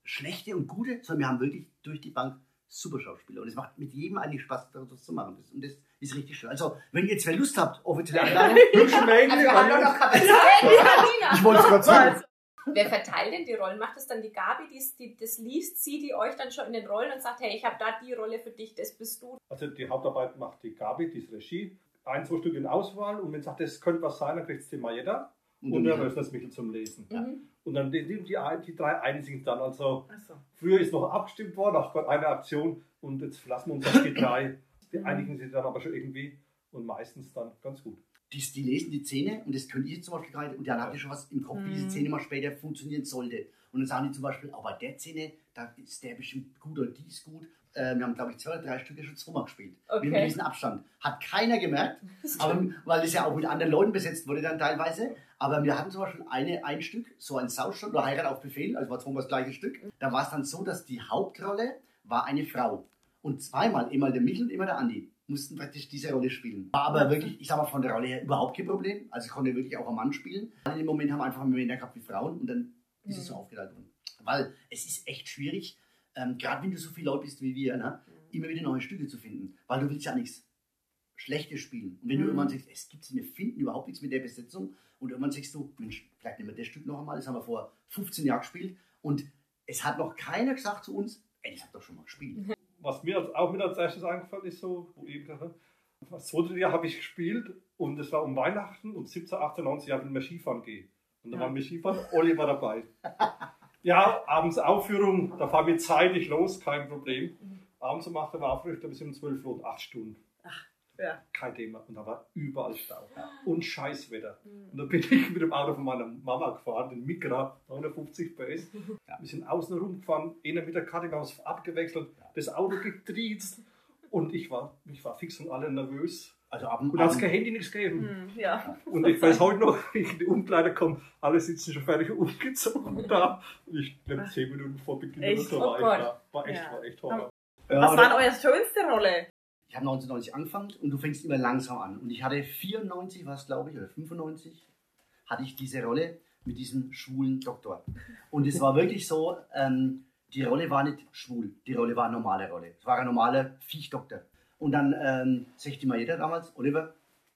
schlechte und gute, sondern wir haben wirklich durch die Bank super Schauspieler und es macht mit jedem eigentlich Spaß, das zu machen. Und das ist richtig schön. Also, wenn ihr jetzt wer Lust habt, offiziell Einladung, also, wir haben doch noch Kapazität. Ich wollte es gerade sagen. Wer verteilt denn die Rollen? Macht das dann die Gabi, die, die das liest, sie, die euch dann schon in den Rollen und sagt, hey, ich habe da die Rolle für dich, das bist du? Also, die Hauptarbeit macht die Gabi, die ist Regie. Ein, zwei Stück in Auswahl und wenn sie sagt, das könnte was sein, dann kriegt es die Marietta und, und dann öffnet es mich zum Lesen. Ja. Und dann die, die, die drei einzigen dann. Also so. Früher ist noch abgestimmt worden, auch bei einer Aktion. Und jetzt lassen wir uns auf die drei. Die einigen sich dann aber schon irgendwie und meistens dann ganz gut. Die, die lesen die Szene und das könnt ihr zum Beispiel gerade. Und dann habt ihr schon was im Kopf, wie diese Szene mal später funktionieren sollte. Und dann sagen die zum Beispiel, aber der Szene, da ist der bestimmt gut oder die ist gut. Äh, wir haben, glaube ich, zwei oder drei Stücke schon zweimal gespielt. Okay. Mit einem riesen Abstand. Hat keiner gemerkt, aber, weil das ja auch mit anderen Leuten besetzt wurde dann teilweise. Aber wir hatten zum Beispiel eine, ein Stück, so ein Saustall oder Heirat auf Befehl, also war zweimal das gleiche Stück. Da war es dann so, dass die Hauptrolle war eine Frau. Und zweimal, immer der Michel und immer der Andi, mussten praktisch diese Rolle spielen. War aber wirklich, ich sag mal, von der Rolle her überhaupt kein Problem. Also konnte wirklich auch ein Mann spielen. In dem Moment haben wir einfach mehr gehabt wie Frauen und dann ist es so aufgeteilt worden. Weil es ist echt schwierig, ähm, gerade wenn du so viele Leute bist wie wir, ne, immer wieder neue Stücke zu finden. Weil du willst ja nichts Schlechtes spielen. Und wenn du irgendwann sagst, es gibt wir finden überhaupt nichts mit der Besetzung, und irgendwann sagst du, Mensch, vielleicht nehmen wir das Stück noch einmal, das haben wir vor fünfzehn Jahren gespielt und es hat noch keiner gesagt zu uns, ey, das habt ihr doch schon mal gespielt. Was mir auch mit als erstes eingefallen ist, so, das zweite Jahr habe ich gespielt und das war um Weihnachten, um siebzehn, achtzehn, neunzehn Jahre, wenn wir Skifahren gehen. Und dann ja. waren wir Skifahren, Olli war dabei. Ja, abends Aufführung, da fahren wir zeitig los, kein Problem. Abends um acht Uhr war Aufrüchter bis um zwölf Uhr, acht Stunden. Ach. Ja. Kein Thema. Und da war überall Stau. Ja. Und Scheißwetter. Mhm. Und da bin ich mit dem Auto von meiner Mama gefahren, den Micra, hundertfünfzig PS. Ja. Wir sind außen rumgefahren, einer mit der Karte, wir haben uns abgewechselt, ja. das Auto getriezt. Und ich war, ich war fix und alle nervös. Also ab und hat es kein Handy nichts gegeben. Mhm. Ja. Und ich weiß heute noch, wenn ich in die Umkleide komme, alle sitzen schon fertig umgezogen da. Und ich glaube, zehn Minuten vor Beginn oder so war ich da. War echt, ja. war echt Horror. Ja, was war eure schönste Rolle? ich habe neunzehnhundertneunzig angefangen und du fängst immer langsam an. Und ich hatte vierundneunzig, was glaube ich, oder fünfundneunzig, hatte ich diese Rolle mit diesem schwulen Doktor. Und es war wirklich so, ähm, die Rolle war nicht schwul, die Rolle war eine normale Rolle. Es war ein normaler Viechdoktor. Und dann ähm, sagte mir jeder damals, Oliver,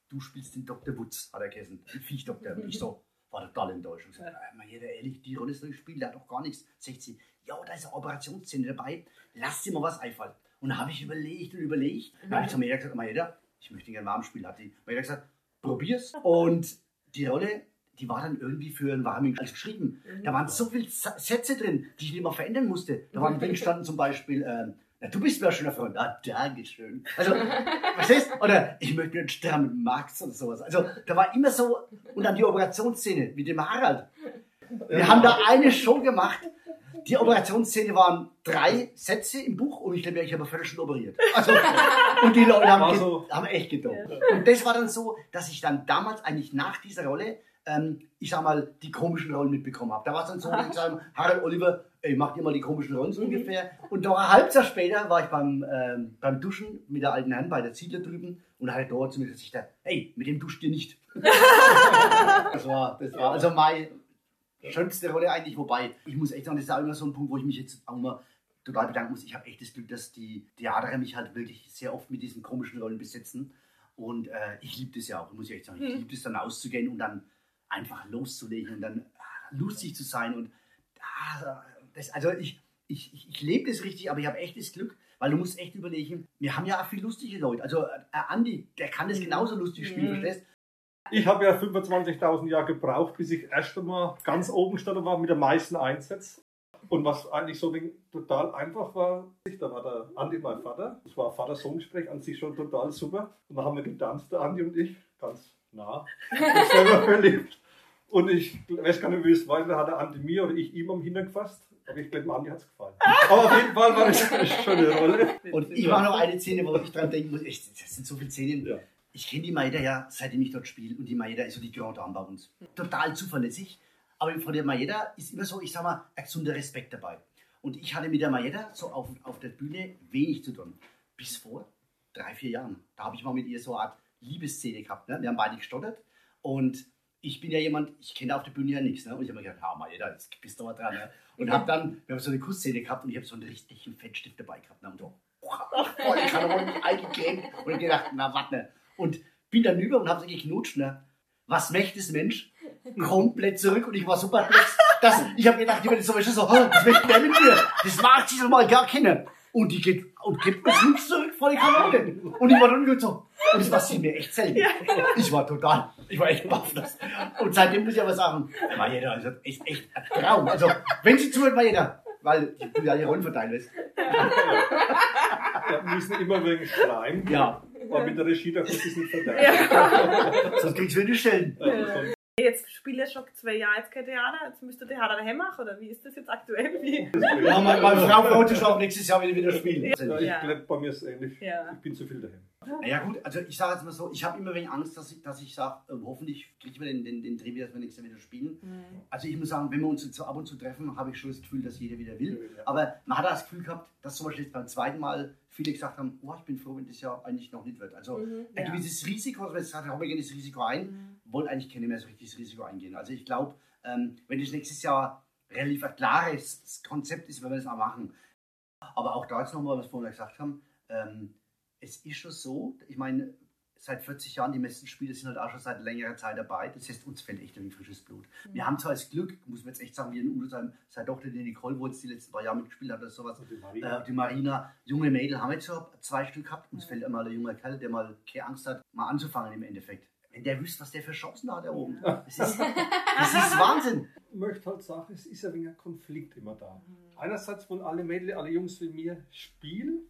du spielst den Doktor Wutz, hat er geheißen, den Viechdoktor. Und ich so, war total enttäuscht. Ich sagte, mal jeder ehrlich, die Rolle ist doch gespielt, der hat doch gar nichts. Sagt sie, ja, da ist eine Operationsszene dabei, lass dir mal was einfallen. Und dann habe ich überlegt und überlegt. Dann habe ich zu mir gesagt, mal jeder, ich möchte gerne warm spielen. Hat die mir gesagt, probier's. Und die Rolle, die war dann irgendwie für einen warmen Glas geschrieben. Da waren so viele Sätze drin, die ich immer verändern musste. Da waren drin standen zum Beispiel, ähm, na, du bist mir ein schöner Freund. Ah, Dankeschön. Also, verstehst du? Oder ich möchte einen Stern mit Max oder sowas. Also, da war immer so, und dann die Operationsszene mit dem Harald. Wir haben da eine Show gemacht. Die Operationsszene waren drei Sätze im Buch und ich glaube, ich habe völlig schon operiert. Also, und die Leute haben, so. haben echt gedacht. Ja. Und das war dann so, dass ich dann damals eigentlich nach dieser Rolle, ähm, ich sag mal, die komischen Rollen mitbekommen habe. Da war es dann so, dass ich gesagt habe, Harald Oliver, ey, macht ihr mal die komischen Rollen so mhm. ungefähr. Und doch ein halbes Jahr später war ich beim, ähm, beim Duschen mit der alten Herren bei der Ziedler drüben und halt dort zu mir gesagt, ey, mit dem duscht ihr nicht. das war, das war also mein... schönste Rolle eigentlich, wobei, ich muss echt sagen, das ist auch immer so ein Punkt, wo ich mich jetzt auch immer total bedanken muss. Ich habe echt das Glück, dass die Theater mich halt wirklich sehr oft mit diesen komischen Rollen besetzen. Und äh, ich liebe das ja auch, muss ich echt sagen. Ich liebe es dann auszugehen und dann einfach loszulegen und dann ah, lustig zu sein. Und ah, das, also ich, ich, ich, ich lebe das richtig, aber ich habe echt das Glück, weil du musst echt überlegen, wir haben ja auch viele lustige Leute. Also äh, Andi, der kann das genauso lustig spielen, mhm. verstehst du? Ich habe ja fünfundzwanzigtausend Jahre gebraucht, bis ich erst einmal ganz oben gestanden war mit den meisten Einsätzen. Und was eigentlich so total einfach war, da war der Andi mein Vater. Das war Vater-Sohn-Gespräch an sich schon total super. Und da haben wir getanzt, der Andi und ich, ganz nah. Ich selber verliebt. Und ich weiß gar nicht, wie es war, da hat der Andi mir oder ich ihm am Hintern gefasst. Aber ich glaube, Andi hat es gefallen. Aber auf jeden Fall war das eine schöne Rolle. Und ich mache noch eine Szene, wo ich dran denken muss, das sind so viele Szenen. Ja. Ich kenne die Maeda ja, seitdem ich dort spiele. Und die Maeda ist so die Grande Dame bei uns. Total zuverlässig. Aber von der Maeda ist immer so, ich sag mal, ein gesunder Respekt dabei. Und ich hatte mit der Maeda so auf, auf der Bühne wenig zu tun. Bis vor drei, vier Jahren. Da habe ich mal mit ihr so eine Art Liebesszene gehabt. Ne? Wir haben beide gestottert. Und ich bin ja jemand, ich kenne auf der Bühne ja nichts. Ne? Und ich habe mir gedacht, ja Maeda, jetzt bist du mal dran. Ne? Und habe dann, wir haben so eine Kussszene gehabt und ich habe so einen richtigen Fettstift dabei gehabt. Ne? Und so, oh, oh, ich habe mich eingecremt und ich habe gedacht, na warte. Und bin dann rüber und habe sie geknutscht. Ne? Was möchte das Mensch? Komplett zurück. Und ich war so perplex, dass ich habe gedacht, ich werde so, so oh, was möchte der mit mir? Das macht sie so mal gar keine. Und die geht und gibt mir nichts zurück vor die Kamera. Und ich war dann so. Und das war sie mir echt selten. Ich war total, ich war echt baff. Und seitdem muss ich aber sagen, war jeder, also echt, echt ein Traum. Also, wenn sie zuhört, war jeder. Weil du ja die Rollen verteilen lässt. Wir müssen immer wegen Schleim. Ja. Aber mit der Regie, da kannst du es nicht verteilen. Ja. Sonst kriegst du wieder Stellen. Ja. Jetzt spiele ich schon zwei Jahre jetzt kein Theater. Jetzt müsst ihr Theater daheim machen, oder wie ist das jetzt aktuell? Wie? Ja, meine Frau braucht es auch nächstes Jahr wieder spielen. Ja, ich glaube, bei mir ist es ähnlich. Ja. Ich bin zu viel daheim. Na ja gut, also ich sage jetzt mal so, ich habe immer wenig Angst, dass ich, dass ich sage, ähm, hoffentlich kriegen wir den, den, den Dreh wieder, dass wir nächstes Jahr wieder spielen. Mhm. Also ich muss sagen, wenn wir uns jetzt so ab und zu treffen, habe ich schon das Gefühl, dass jeder wieder will. Ja. Aber man hat auch das Gefühl gehabt, dass zum Beispiel jetzt beim zweiten Mal viele gesagt haben, oh, ich bin froh, wenn das Jahr eigentlich noch nicht wird. Also mhm, ein ja. gewisses Risiko, also wenn es sagt, haben wir gerne das Risiko ein, mhm. wollen eigentlich keine mehr so richtig das Risiko eingehen. Also ich glaube, ähm, wenn das nächstes Jahr relativ ein klares Konzept ist, werden wir das auch machen. Aber auch da jetzt nochmal, was wir vorhin gesagt haben, ähm, es ist schon so, ich meine, seit vierzig Jahren, die meisten Spiele sind halt auch schon seit längerer Zeit dabei. Das heißt, uns fällt echt ein frisches Blut. Mhm. Wir haben zwar das Glück, muss man jetzt echt sagen, wir in Udo sein, seine Tochter, die Nicole, wo jetzt die letzten paar Jahre mitgespielt hat oder sowas, die Marina. Äh, die Marina, junge Mädel haben jetzt schon zwei Stück gehabt. Uns mhm. fällt einmal ein junger Kerl, der mal keine Angst hat, mal anzufangen im Endeffekt. Wenn der wüsste, was der für Chancen hat, der oben. Ja. Das, ist, das ist Wahnsinn. Ich möchte halt sagen, es ist ein wenig ein Konflikt immer da. Mhm. Einerseits wollen alle Mädel, alle Jungs wie mir spielen,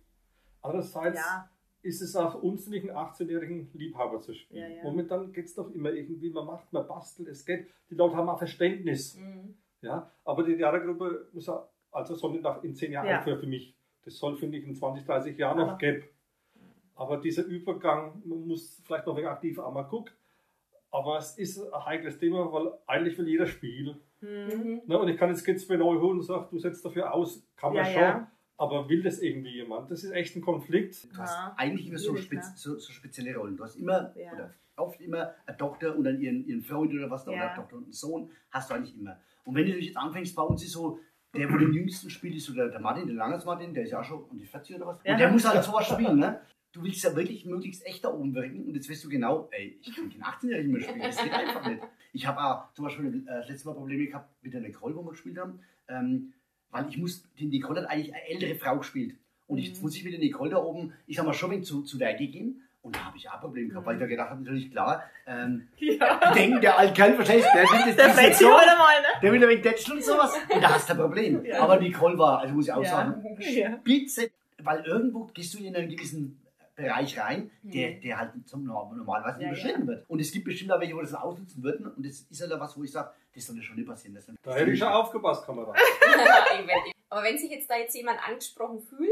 andererseits ja. ist es auch uns nicht einen achtzehnjährigen Liebhaber zu spielen. Ja, ja. Momentan geht es doch immer irgendwie, man macht, man bastelt, es geht. Die Leute haben auch Verständnis. Mhm. Ja? Aber die Theatergruppe muss auch, also soll nicht nach in zehn Jahren ja. aufhören für mich. Das soll, finde ich, in zwanzig, dreißig Jahren noch geben. Aber dieser Übergang, man muss vielleicht noch wegen aktiv einmal gucken. Aber es ist ein heikles Thema, weil eigentlich will jeder spielen. Mhm. Ne? Und ich kann jetzt Kids neu holen und sagen, du setzt dafür aus, kann man ja, schon. Ja. aber will das irgendwie jemand? Das ist echt ein Konflikt. Du hast ja eigentlich immer so, spez, so, so spezielle Rollen. Du hast immer, ja, oder oft immer eine Tochter und dann ihren, ihren Freund oder was, ja, oder eine Tochter und einen Sohn, hast du eigentlich immer. Und wenn du jetzt anfängst, bei uns ist so, der, wo den Jüngsten spielt, ist so der, der Martin, der Langers-Martin, der ist ja auch schon um die vierzig oder was. Ja. Und der muss halt sowas spielen, ne? Du willst ja wirklich möglichst echt da oben wirken und jetzt weißt du genau, ey, ich kann den achtzehnjährigen mehr spielen, das geht einfach nicht. Ich habe auch zum Beispiel äh, das letzte Mal Probleme gehabt mit einer Nicole, wo wir gespielt haben, ähm, weil ich muss, die Nicole hat eigentlich eine ältere Frau gespielt und mhm. jetzt muss ich mit der Nicole da oben, ich sag mal, schon zu, zu Werke gehen und da habe ich auch Probleme gehabt, mhm. weil ich mir gedacht habe, natürlich klar, ähm, ja. die denken, der alte Kerl verstehst, der will das nicht so, der will da wegen Detschel und sowas und da hast du ein Problem. Ja. Aber Nicole war, also muss ich auch ja. sagen, spitze, weil irgendwo gehst du in einen gewissen Bereich rein, der, der halt zum normalerweise ja, überschritten ja. wird. Und es gibt bestimmt auch welche, wo das ausnutzen würden. Und das ist ja halt was, wo ich sage, das sollte schon nicht passieren. Das da hätte ich schon aufgepasst, Kamera. Aber wenn sich jetzt da jetzt jemand angesprochen fühlt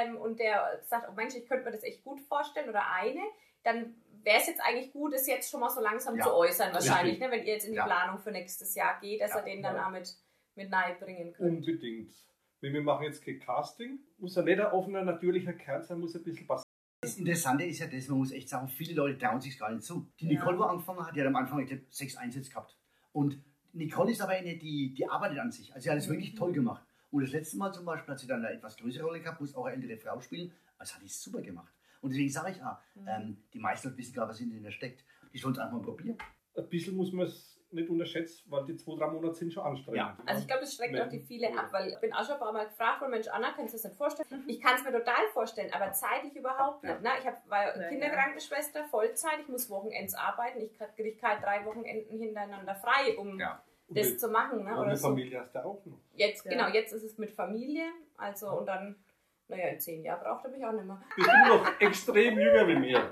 ähm, und der sagt, oh Mensch, ich könnte mir das echt gut vorstellen oder eine, dann wäre es jetzt eigentlich gut, es jetzt schon mal so langsam ja. zu äußern wahrscheinlich, ne, wenn ihr jetzt in die ja. Planung für nächstes Jahr geht, dass ja. er den dann auch mit, mit nahe bringen könnt. Unbedingt. Wenn wir machen jetzt kein Casting, muss er nicht ein offener, natürlicher Kerl sein, muss ein bisschen passen. Das Interessante ist ja das, man muss echt sagen, viele Leute trauen sich gar nicht zu. Die Nicole, wo ja. angefangen hat, die hat am Anfang, ich glaube, sechs Einsätze gehabt. Und Nicole ist aber eine, die, die arbeitet an sich. Also sie hat es mhm. wirklich toll gemacht. Und das letzte Mal zum Beispiel hat sie dann eine etwas größere Rolle gehabt, muss auch eine ältere Frau spielen. Also hat sie es super gemacht. Und deswegen sage ich auch, mhm. ähm, die meisten Leute wissen gar, was hinter denen steckt. Die sollen es einfach mal probieren. Ein bisschen muss man es nicht unterschätzen, weil die zwei, drei Monate sind schon anstrengend. Ja. Also ich glaube, das schreckt auch die viele ab, weil ich bin auch schon ein paar Mal gefragt worden, Mensch Anna, kannst du das nicht vorstellen? Ich kann es mir total vorstellen, aber zeitlich überhaupt nicht. Ne? Ich hab, war ja, Kinderkrankenschwester, ja. Vollzeit, ich muss Wochenends arbeiten, ich kriege keine drei Wochenenden hintereinander frei, um ja. das mit, zu machen. Ne? Oder mit so. Familie hast du auch noch. Jetzt, ja. Genau, jetzt ist es mit Familie, also und dann, naja, in zehn Jahren braucht er mich auch nicht mehr. Bist du noch extrem jünger wie mir.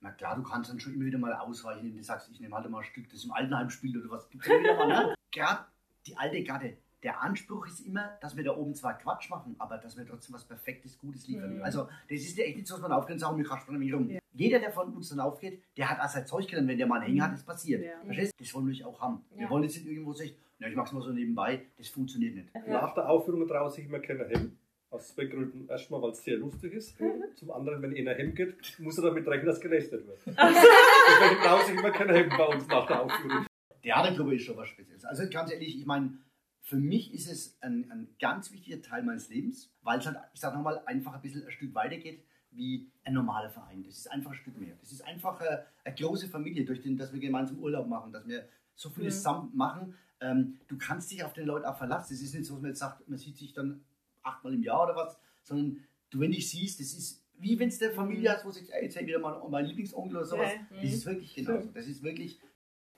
Na klar, du kannst dann schon immer wieder mal ausweichen, indem du sagst, ich nehme halt mal ein Stück, das im Altenheim spielt oder was. Gibt's immer wieder mal, ne? Gerade die alte Garde, der Anspruch ist immer, dass wir da oben zwar Quatsch machen, aber dass wir trotzdem was Perfektes, Gutes liefern. Mhm. Also das ist ja echt nichts, was man aufgeht und sagt, wir kaspern mich rum. Ja. Jeder, der von uns dann aufgeht, der hat auch sein Zeug gelernt, wenn der mal einen Hänger hat, das passiert. Ja. Verstehst du? Das wollen wir nicht auch haben. Ja. Wir wollen jetzt nicht irgendwo sagen, na, ich mach's mal so nebenbei, das funktioniert nicht. Ja. Nach der Aufführung traue sich immer keiner hin. Aus zwei Gründen. Erstmal, weil es sehr lustig ist. Mhm. Zum anderen, wenn einer hingeht, muss er damit rechnen, dass gelästert wird. Deswegen trauen sich immer keine Hemden bei uns nach der Aufführung. Theatergruppe ist schon was Spezielles. Also ganz ehrlich, ich meine, für mich ist es ein, ein ganz wichtiger Teil meines Lebens, weil es halt, ich sage nochmal, einfach ein bisschen ein Stück weitergeht wie ein normaler Verein. Das ist einfach ein Stück mehr. Das ist einfach eine, eine große Familie, durch den, dass wir gemeinsam Urlaub machen, dass wir so vieles mhm. zusammen machen. Ähm, du kannst dich auf den Leuten auch verlassen. Es ist nicht so, dass man jetzt sagt, man sieht sich dann achtmal im Jahr oder was, sondern du, wenn dich siehst, das ist wie wenn es der Familie hast, wo sie sagt, ey, jetzt hätte ich wieder mal mein Lieblingsonkel oder sowas. Ja, ja. Das ist wirklich genauso. Das ist wirklich,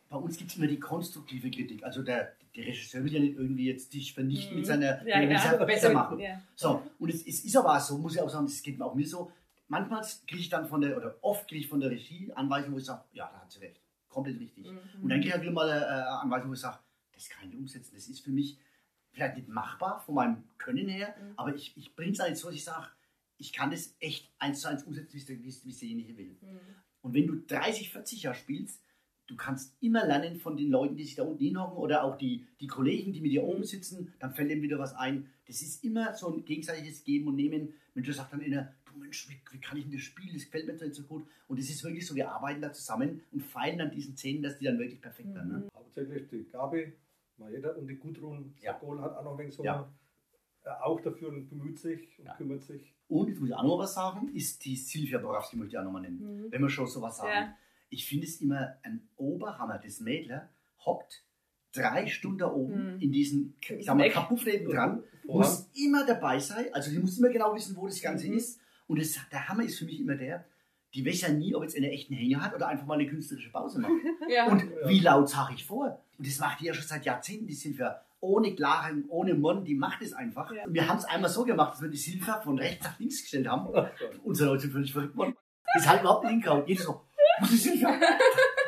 bei uns gibt es immer die konstruktive Kritik. Also der, der Regisseur will ja nicht irgendwie jetzt dich vernichten mhm. mit seiner, ja, ja. Halt besser machen. Ja. So, und es, es ist aber auch so, muss ich auch sagen, das geht auch mir so. Manchmal kriege ich dann von der, oder oft kriege ich von der Regie Anweisungen, wo ich sage, ja, da hat sie recht, komplett richtig. Mhm. Und dann kriege ich halt wieder mal eine Anweisung, wo ich sage, das kann ich nicht umsetzen, das ist für mich vielleicht nicht machbar von meinem Können her, mhm. aber ich, ich bringe es halt so, dass ich sage, ich kann das echt eins zu eins umsetzen, wie es derjenige will. Mhm. Und wenn du dreißig, vierzig Jahre spielst, du kannst immer lernen von den Leuten, die sich da unten hinhocken oder auch die, die Kollegen, die mit dir oben sitzen, dann fällt eben wieder was ein. Das ist immer so ein gegenseitiges Geben und Nehmen. Mensch, da sagt dann einer, du Mensch, wie, wie kann ich denn das spielen? Das gefällt mir nicht so gut. Und es ist wirklich so, wir arbeiten da zusammen und feilen an diesen Szenen, dass die dann wirklich perfekt mhm. werden. Ne? Hauptsächlich die Gabi. Jeder. Und die Gudrun ja. Sagol hat auch noch ein wenig so ja. auch dafür und bemüht sich und ja. kümmert sich. Und jetzt muss ich auch noch was sagen, ist die Silvia Borowski, möchte ich auch noch mal nennen, mhm. wenn wir schon so was sagen. Ja. Ich finde es immer ein Oberhammer, das Mädler hockt drei Stunden da oben mhm. in diesem, ich sag mal, Kapuff neben dran, mhm. muss immer dabei sein, also sie muss immer genau wissen, wo das Ganze mhm. ist. Und das, der Hammer ist für mich immer der, die weiß ja nie, ob jetzt einen echten Hänger hat oder einfach mal eine künstlerische Pause macht. Ja. Und wie laut sage ich vor? Und das macht die ja schon seit Jahrzehnten, die Silvia. Ohne Klaren, ohne Mon, die macht es einfach. Ja. Und wir haben es einmal so gemacht, dass wir die Silvia von rechts nach links gestellt haben. Unsere Leute sind völlig verrückt worden. Das ist halt überhaupt nicht hingehauen. Jeder so, wo ist die Silvia?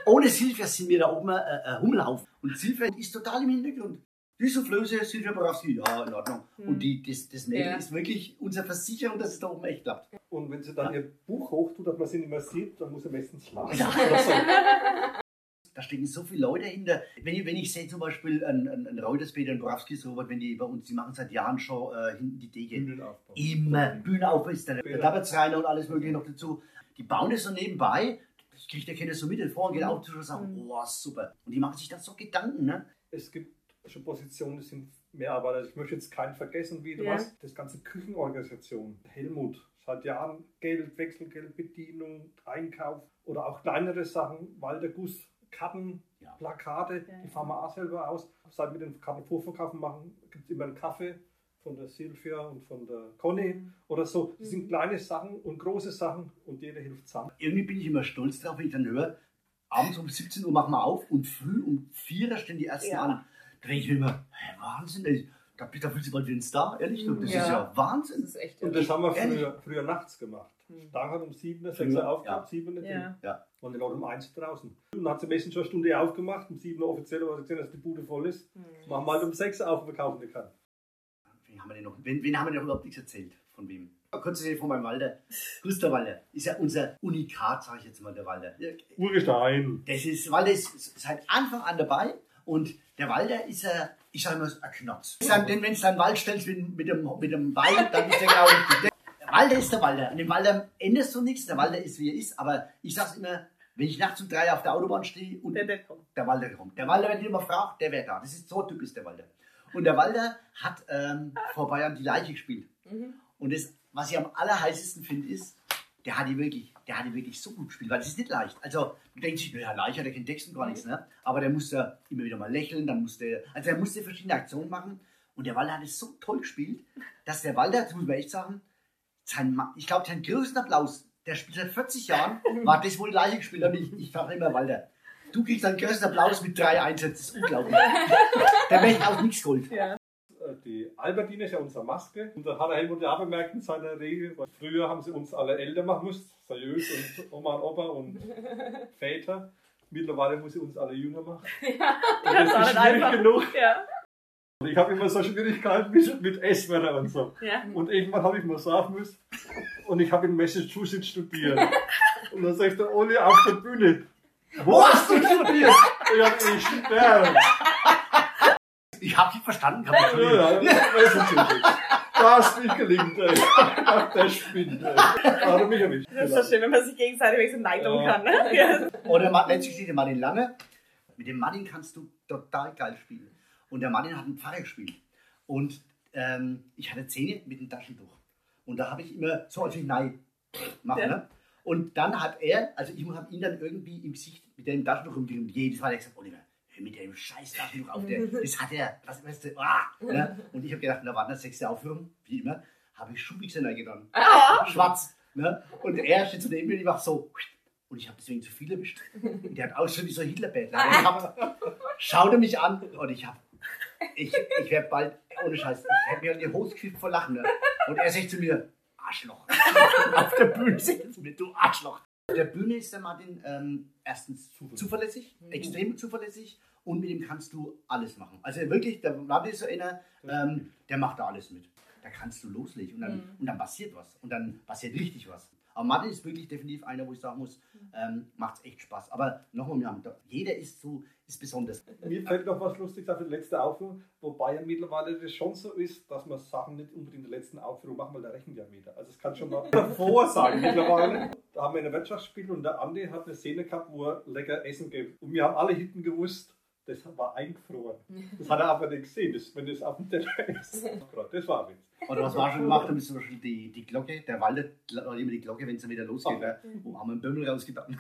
Ohne Silvia sind wir da oben äh, äh, Hummelhaufen. Und Silvia ist total im Hintergrund. Diese Flöße, Silvia Borowski, ja, in Ordnung. Hm. Und die, das, das Mädel ja. ist wirklich unser Versicherung, dass es da oben echt klappt. Und wenn sie dann ja. ihr Buch hochtut, dass man sie nicht mehr sieht, dann muss sie meistens schlafen. Ja. ist, da stecken so viele Leute hinter. Wenn ich, wenn ich sehe zum Beispiel einen, einen, einen Reuterspeter, einen Borowskis, Robert, wenn die bei uns, die machen seit Jahren schon äh, hinten die Decke. Bühnenaufbau. Immer. Bühnenaufbau ist da. Da wird es rein und alles mögliche noch dazu. Die bauen das so nebenbei, das kriegt der Kinder so mit, vorne vorhin geht auch zu und sagen, mhm. oh super. Und die machen sich dann so Gedanken, ne? Es gibt schon Positionen, die sind mehr Arbeit. Also ich möchte jetzt keinen vergessen, wie du ja. hast. Das ganze Küchenorganisation, Helmut. Seit Jahren Geld, Wechselgeld, Bedienung, Einkauf oder auch kleinere Sachen, Walderguss, Karten, ja. Plakate, ja, ja. die fahren wir auch selber aus. Seit wir den Kartenvorverkaufen machen, gibt es immer einen Kaffee von der Silvia und von der Conny mhm. oder so. Das mhm. sind kleine Sachen und große Sachen und jeder hilft zusammen. Irgendwie bin ich immer stolz drauf, wenn ich dann höre, abends um siebzehn Uhr machen wir auf und früh um vier Uhr stehen die ersten ja. an. Da denke ich mir immer, hey, Wahnsinn, ey. Da fühlt sich bald wie ein Star, ehrlich gesagt. Das ja. ist ja Wahnsinn. Das ist echt und das haben wir früher, früher nachts gemacht. Mhm. Stark hat um sieben Uhr, sechs Uhr aufgemacht, sieben Uhr. Ja. Und die Leute um eins draußen. Und dann hat sie meistens schon eine Stunde aufgemacht, um sieben Uhr offiziell, aber sie gesehen, dass die Bude voll ist. Mhm. Machen wir halt um sechs Uhr auf und verkaufen die Karten. Wen haben wir denn noch, wen, wen haben wir denn überhaupt nichts erzählt? Von wem? Konntest du dir von meinem Walder? Gustav Walder ist ja unser Unikat, sage ich jetzt mal, der Walder. Urgestein. Das ist, Walder ist seit Anfang an dabei. Und der Walder ist ja, ich sage mal, ein Knotz. Denn wenn du einen Wald stellst mit, mit, dem, mit dem Wald, dann ist der genau richtig. Der Walder ist der Walder. An dem Walder änderst du nichts. Der Walder ist, wie er ist. Aber ich sage immer, wenn ich nachts um drei Uhr auf der Autobahn stehe und der, der, der Walder kommt. Der Walder, wenn ich immer frage, der wäre da. Das ist so typisch der Walder. Und der Walder hat ähm, vor Bayern die Leiche gespielt. Mhm. Und das, was ich am allerheißesten finde, ist, der hat die wirklich, der hat die wirklich so gut gespielt, weil das ist nicht leicht. Also du denkst dich, naja, leicht hat er keinen Text und gar nichts, ne? Aber der musste immer wieder mal lächeln, dann musste, also er musste verschiedene Aktionen machen und der Walder hat es so toll gespielt, dass der Walder, das muss man echt sagen, sein, ich glaube, seinen größten Applaus, der spielt seit vierzig Jahren, war das wohl Leiche gespielt, aber ich, ich frage immer Walder. Du kriegst einen größten Applaus mit drei Einsätzen, das ist unglaublich. Der wäre auch nichts geholt. Ja. Die Albertine ist ja unsere Maske. Und da hat der Helmut ja auch bemerkt in seiner Regel, weil früher haben sie uns alle älter machen müssen, seriös und Oma und Opa und Väter. Mittlerweile muss sie uns alle jünger machen. Ja, und das, das ist auch schwierig genug. Ja. Ich habe immer so Schwierigkeiten mit, mit S-Wörtern und so. Ja. Und irgendwann habe ich mal sagen müssen, und ich habe in Massachusetts studiert. Und dann sagt der Oli auf der Bühne, wo hast du studiert? Ich habe ich sterbe. Ich hab dich verstanden, kann ich nicht. Ja, das ist nicht gelingt, ey. Ach, der spinnt, ey. Aber mich erwischt. Das ist so schön, wenn man sich gegenseitig ein bisschen neiden ja. kann, ne? Ja. Oder letztlich steht der Martin Lange. Mit dem Martin kannst du total geil spielen. Und der Martin hat einen Pfarrer gespielt. Und ähm, ich hatte Zähne mit dem Taschentuch. Und da habe ich immer so, als ich nein mache, ja. ne? Und dann hat er, also ich habe ihn dann irgendwie im Gesicht mit dem Taschentuch rumgerieben. Jedes Mal hat er gesagt, Oliver, mit dem scheiß Taschentuch auf der, das hat er, was weißt du, ah, ne? Und ich habe gedacht, da war das sechste Aufführung, wie immer, habe ich Schubixen reingenommen, ah. schwarz, ne? Und er steht zu dem und ich mache so, und ich habe deswegen zu viel erwischt. Und der hat auch schon wie so Hitlerbänder. Ah. Schaute mich an und ich habe, ich, ich werde bald, ohne Scheiß, ich habe mir an die Hose gekriegt vor Lachen, ne? Und er sagt zu mir, Arschloch, auf der Bühne sagt zu mir, du Arschloch. Auf der Bühne ist der Martin ähm, erstens zuverlässig, zuverlässig mhm. extrem zuverlässig und mit dem kannst du alles machen. Also wirklich, der Martin ist so einer, ähm, der macht da alles mit. Da kannst du loslegen und dann, mhm. und dann passiert was und dann passiert richtig was. Aber Martin ist wirklich definitiv einer, wo ich sagen muss, ähm, macht es echt Spaß. Aber nochmal, jeder ist so, ist besonders. Mir fällt noch was Lustiges auf die letzte Aufführung, wobei ja mittlerweile das schon so ist, dass man Sachen nicht unbedingt in der letzten Aufführung machen, weil da rechnen ja wieder. Also es kann schon mal davor sein mittlerweile. Da haben wir in der Wirtschaft gespielt und der Andi hat eine Szene gehabt, wo er lecker Essen gibt. Und wir haben alle hinten gewusst, das war eingefroren. Das hat er aber nicht gesehen, das, wenn das auf dem Teller ist. Das war ein Witz. Oder was wir schon gemacht haben, ist zum Beispiel die, die Glocke. Der Walder hat immer die Glocke, wenn es wieder losgeht. Ne? Wo haben wir einen Bömmel rausgetan?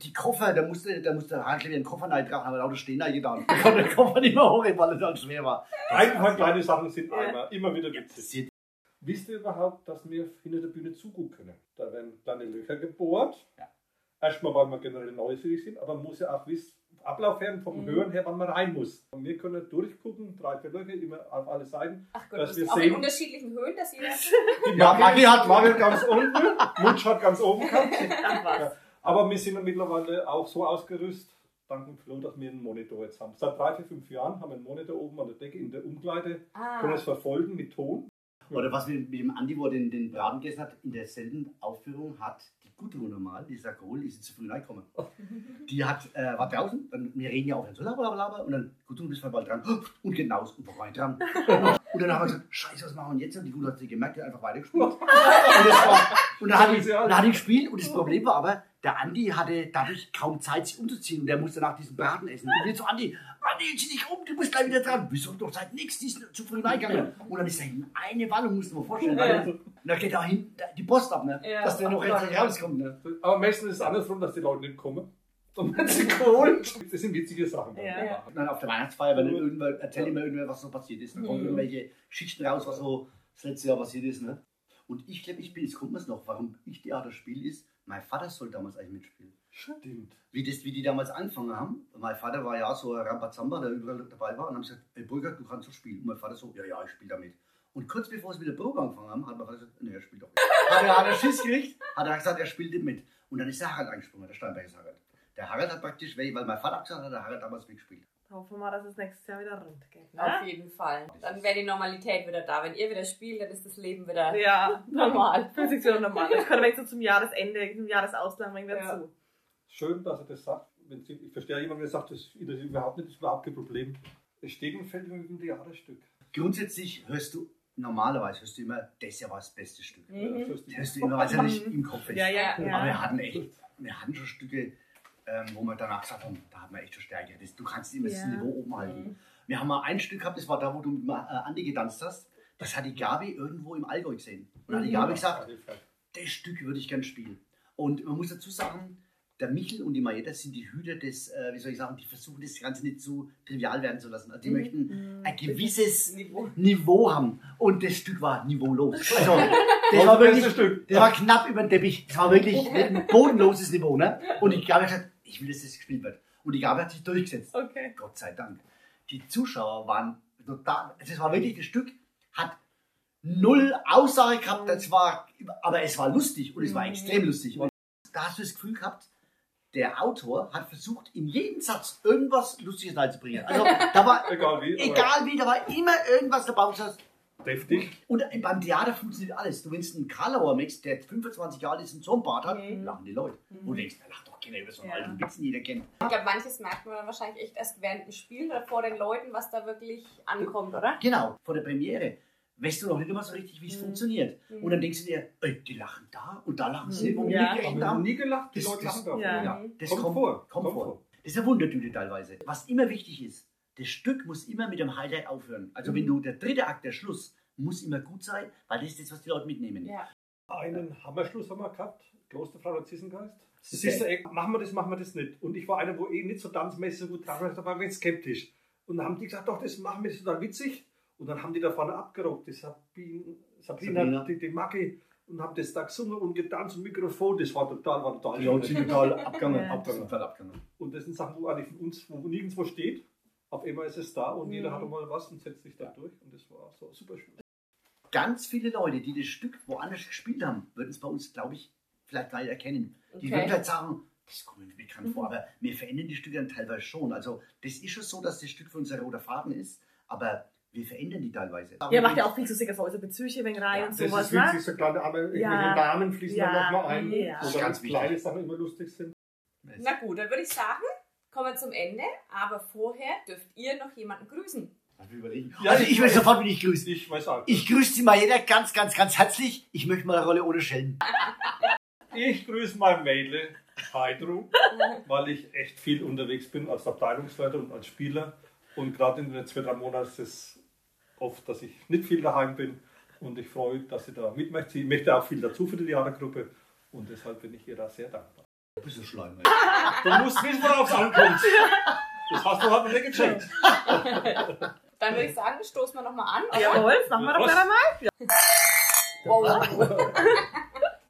Die Koffer, da musste, da musste der Handel den Koffer reintragen, haben wir lauter Stehen reingetan. Da konnte der Koffer nicht mehr hoch, weil es dann schwer war. Einfach kleine Sachen sind einmal, immer wieder witzig. Wisst ihr überhaupt, dass wir hinter der Bühne zugucken können? Da werden kleine Löcher gebohrt. Ja. Erstmal, weil wir generell neugierig sind, aber man muss ja auch wissen, Ablauf her, vom mhm. Hören her, wann man rein muss. Und wir können durchgucken, drei, vier Löcher, immer auf alle Seiten. Ach Gott, dass wir auch sehen, in unterschiedlichen Höhen, dass jeder... Die Magie hat Mario ganz unten, Mutsch hat ganz oben gehabt. Ja. Aber wir sind mittlerweile auch so ausgerüstet, dank dem Flo, dass wir einen Monitor jetzt haben. Seit drei, vier, fünf Jahren haben wir einen Monitor oben an der Decke in der Umkleide, ah. können es verfolgen mit Ton. Oder was mit, mit dem Andi, wo den, den Braten gegessen hat, in derselben Aufführung hat die Gudrun mal, ich sage, hol, ich sind zu früh reingekommen. Die hat, äh, war draußen, dann, wir reden ja auch so, blablabla, und dann, Gudrun, bist du bald dran, und genau, und war rein dran. Und dann haben wir gesagt, scheiße, was machen wir jetzt? Und die Gudrun hat sie gemerkt, die hat einfach weitergespielt. Und, war, und dann, hat die, dann hat die gespielt, und das Problem war aber, der Andi hatte dadurch kaum Zeit, sich umzuziehen, und der musste nach diesem Braten essen. Und wir zu Andi, Andi, zieh dich um, du musst gleich wieder dran. Bist du doch seit nichts, die ist zu früh reingegangen. Und dann ist da hinten eine Wallung, musst du mir vorstellen. Ja. Und dann geht da hinten die Post ab, ne? Ja. Dass der noch rechtzeitig rauskommt. Ne? Aber am besten ist es andersrum, dass die Leute nicht kommen. Und wenn sie geholt. Das sind witzige Sachen. Ja. Ja. Und dann auf der Weihnachtsfeier, wenn irgendwer erzählt immer irgendwer, was so passiert ist. Dann kommen mhm. irgendwelche Schichten raus, was so das letzte Jahr passiert ist. Ne? Und ich glaube, ich bin, jetzt kommt man es noch, warum ich Theater spiele, ist, mein Vater soll damals eigentlich mitspielen. Stimmt. Wie, das, wie die damals angefangen haben. Mein Vater war ja so ein Rambazamba, der überall dabei war. Und haben gesagt, ey Burger, du kannst doch spielen. Und mein Vater so, ja, ja, ich spiele damit. Und kurz bevor es mit der Probe angefangen haben, hat mein Vater gesagt, nee, er spielt doch mit. hat, er, hat er Schiss gekriegt, hat er gesagt, er spielt mit. Und dann ist der Harald eingesprungen, der Steinberger Harald. Der Harald hat praktisch, weil mein Vater abgesagt hat, der Harald damals mitgespielt. Hoffen wir mal, dass es nächstes Jahr wieder rund geht. Ne? Auf jeden Fall. Dann wäre die Normalität wieder da. Wenn ihr wieder spielt, dann ist das Leben wieder ja, normal. Fühlt sich wieder normal. Ich kann wenigstens so zum Jahresende, zum Jahresauslauf wieder ja. zu. Schön, dass ihr das sagt. Ich verstehe jemanden, der sagt, das interessiert überhaupt nicht, das ist überhaupt kein Problem. Es steht und fällt mit dem Theaterstück. Grundsätzlich hörst du, normalerweise hörst du immer, das ja war das beste Stück. Mhm. Das hörst du, hörst du immer, weil es ja nicht im Kopf ist. Ja, ja, ja. Aber wir hatten echt, wir hatten schon Stücke, Ähm, wo wir danach gesagt haben, da hat man echt schon Stärke. Das, du kannst immer yeah. das Niveau oben halten. Mhm. Wir haben mal ein Stück gehabt, das war da, wo du mit Andi getanzt hast. Das hat die Gabi irgendwo im Allgäu gesehen. Und mhm. hat die Gabi gesagt, das Stück würde ich gerne spielen. Und man muss dazu sagen, der Michel und die Marietta sind die Hüter des, äh, wie soll ich sagen, die versuchen das Ganze nicht so trivial werden zu lassen. Also die mhm. möchten ein gewisses Niveau. Niveau haben. Und das Stück war niveaulos. Also, Das war, wirklich, Stück. das war knapp über den Teppich. Das war wirklich ein bodenloses Niveau. Ne? Und die Gabi hat gesagt, ich will, dass das gespielt wird. Und die Gabi hat sich durchgesetzt. Okay. Gott sei Dank. Die Zuschauer waren total. Das war wirklich, das Stück hat null Aussage gehabt. Das war, aber es war lustig und es war extrem lustig. Und da hast du das Gefühl gehabt, der Autor hat versucht, in jedem Satz irgendwas Lustiges reinzubringen. Also da war egal wie, egal wie, da war immer irgendwas dabei. Deftig. Und beim Theater funktioniert alles. Du willst einen Karlauer Mix, der fünfundzwanzig Jahre ist und so einen Bart hat, mhm. lachen die Leute. Mhm. Und du denkst, da lacht doch keiner über so einen ja. alten Witz, den jeder kennt. Ich glaube, manches merkt man dann wahrscheinlich echt erst während dem Spiel oder vor den Leuten, was da wirklich ankommt, oder? Genau, vor der Premiere. Weißt du noch nicht immer so richtig, wie es mhm. funktioniert. Mhm. Und dann denkst du dir, ey, die lachen da und da lachen sie. Mhm. Ja. Haben ja. nie gelacht, die das, Leute lachen da. Ja. Ja. Das kommt, kommt, vor. kommt, kommt vor. vor. Das ist eine Wundertüte teilweise. Was immer wichtig ist, das Stück muss immer mit dem Highlight aufhören. Also mhm. wenn du, der dritte Akt, der Schluss, muss immer gut sein, weil das ist das, was die Leute mitnehmen. Ja. Einen Hammerschluss haben wir gehabt, Klosterfrau und Zissengeist. Siehst du, machen wir das, machen wir das nicht. Und ich war einer, wo eh nicht so tanzmäßig so gut dran war, da war ich skeptisch. Und dann haben die gesagt, doch, das machen wir, das ist total witzig. Und dann haben die da vorne abgerockt, die Sabine, Sabine, Sabine. Die, die Maggie. Und hab das da gesungen und getanzt und Mikrofon, das war total, war total. Die Leute sind total abgegangen, abgegangen. Und das sind Sachen, wo eigentlich von uns, wo nirgendwo steht. Auf einmal ist es da und jeder hat mal was und setzt sich da durch. Und das war so super schön. Ganz viele Leute, die das Stück woanders gespielt haben, würden es bei uns, glaube ich, vielleicht gleich erkennen. Okay. Die würden halt sagen, das kommt mir bekannt mhm. vor, aber wir verändern die Stücke dann teilweise schon. Also das ist schon so, dass das Stück für unser roter Faden ist, aber wir verändern die teilweise. Ja, macht ja auch viel zu sicher für unsere Bezüche, wenn rein ja, und sowas. Das ist witzig, ne? So kleine Arme, ja. Namen fließen ja. dann nochmal ein. Ja. Oder ganz kleine Sachen immer lustig sind. Na gut, dann würde ich sagen, kommen wir zum Ende, aber vorher dürft ihr noch jemanden grüßen. Ja, also ich will sofort mit ich grüßen. Ich, ich grüße die Marietta ganz, ganz, ganz herzlich. Ich möchte mal eine Rolle ohne Schellen. Ich grüße mein Mädel Heidrun, weil ich echt viel unterwegs bin als Abteilungsleiter und als Spieler. Und gerade in den zwei, drei Monaten ist es oft, dass ich nicht viel daheim bin. Und ich freue mich, dass sie da mitmacht. Sie möchte auch viel dazu für die Theatergruppe. Und deshalb bin ich ihr da sehr dankbar. Du bist ein Schleim, ey. Du musst wissen, worauf es ankommt. Das hast du heute nicht gecheckt. Dann würde ich sagen, stoßen wir nochmal an. Jawohl, machen wir doch gleich mal. Ja. Wow.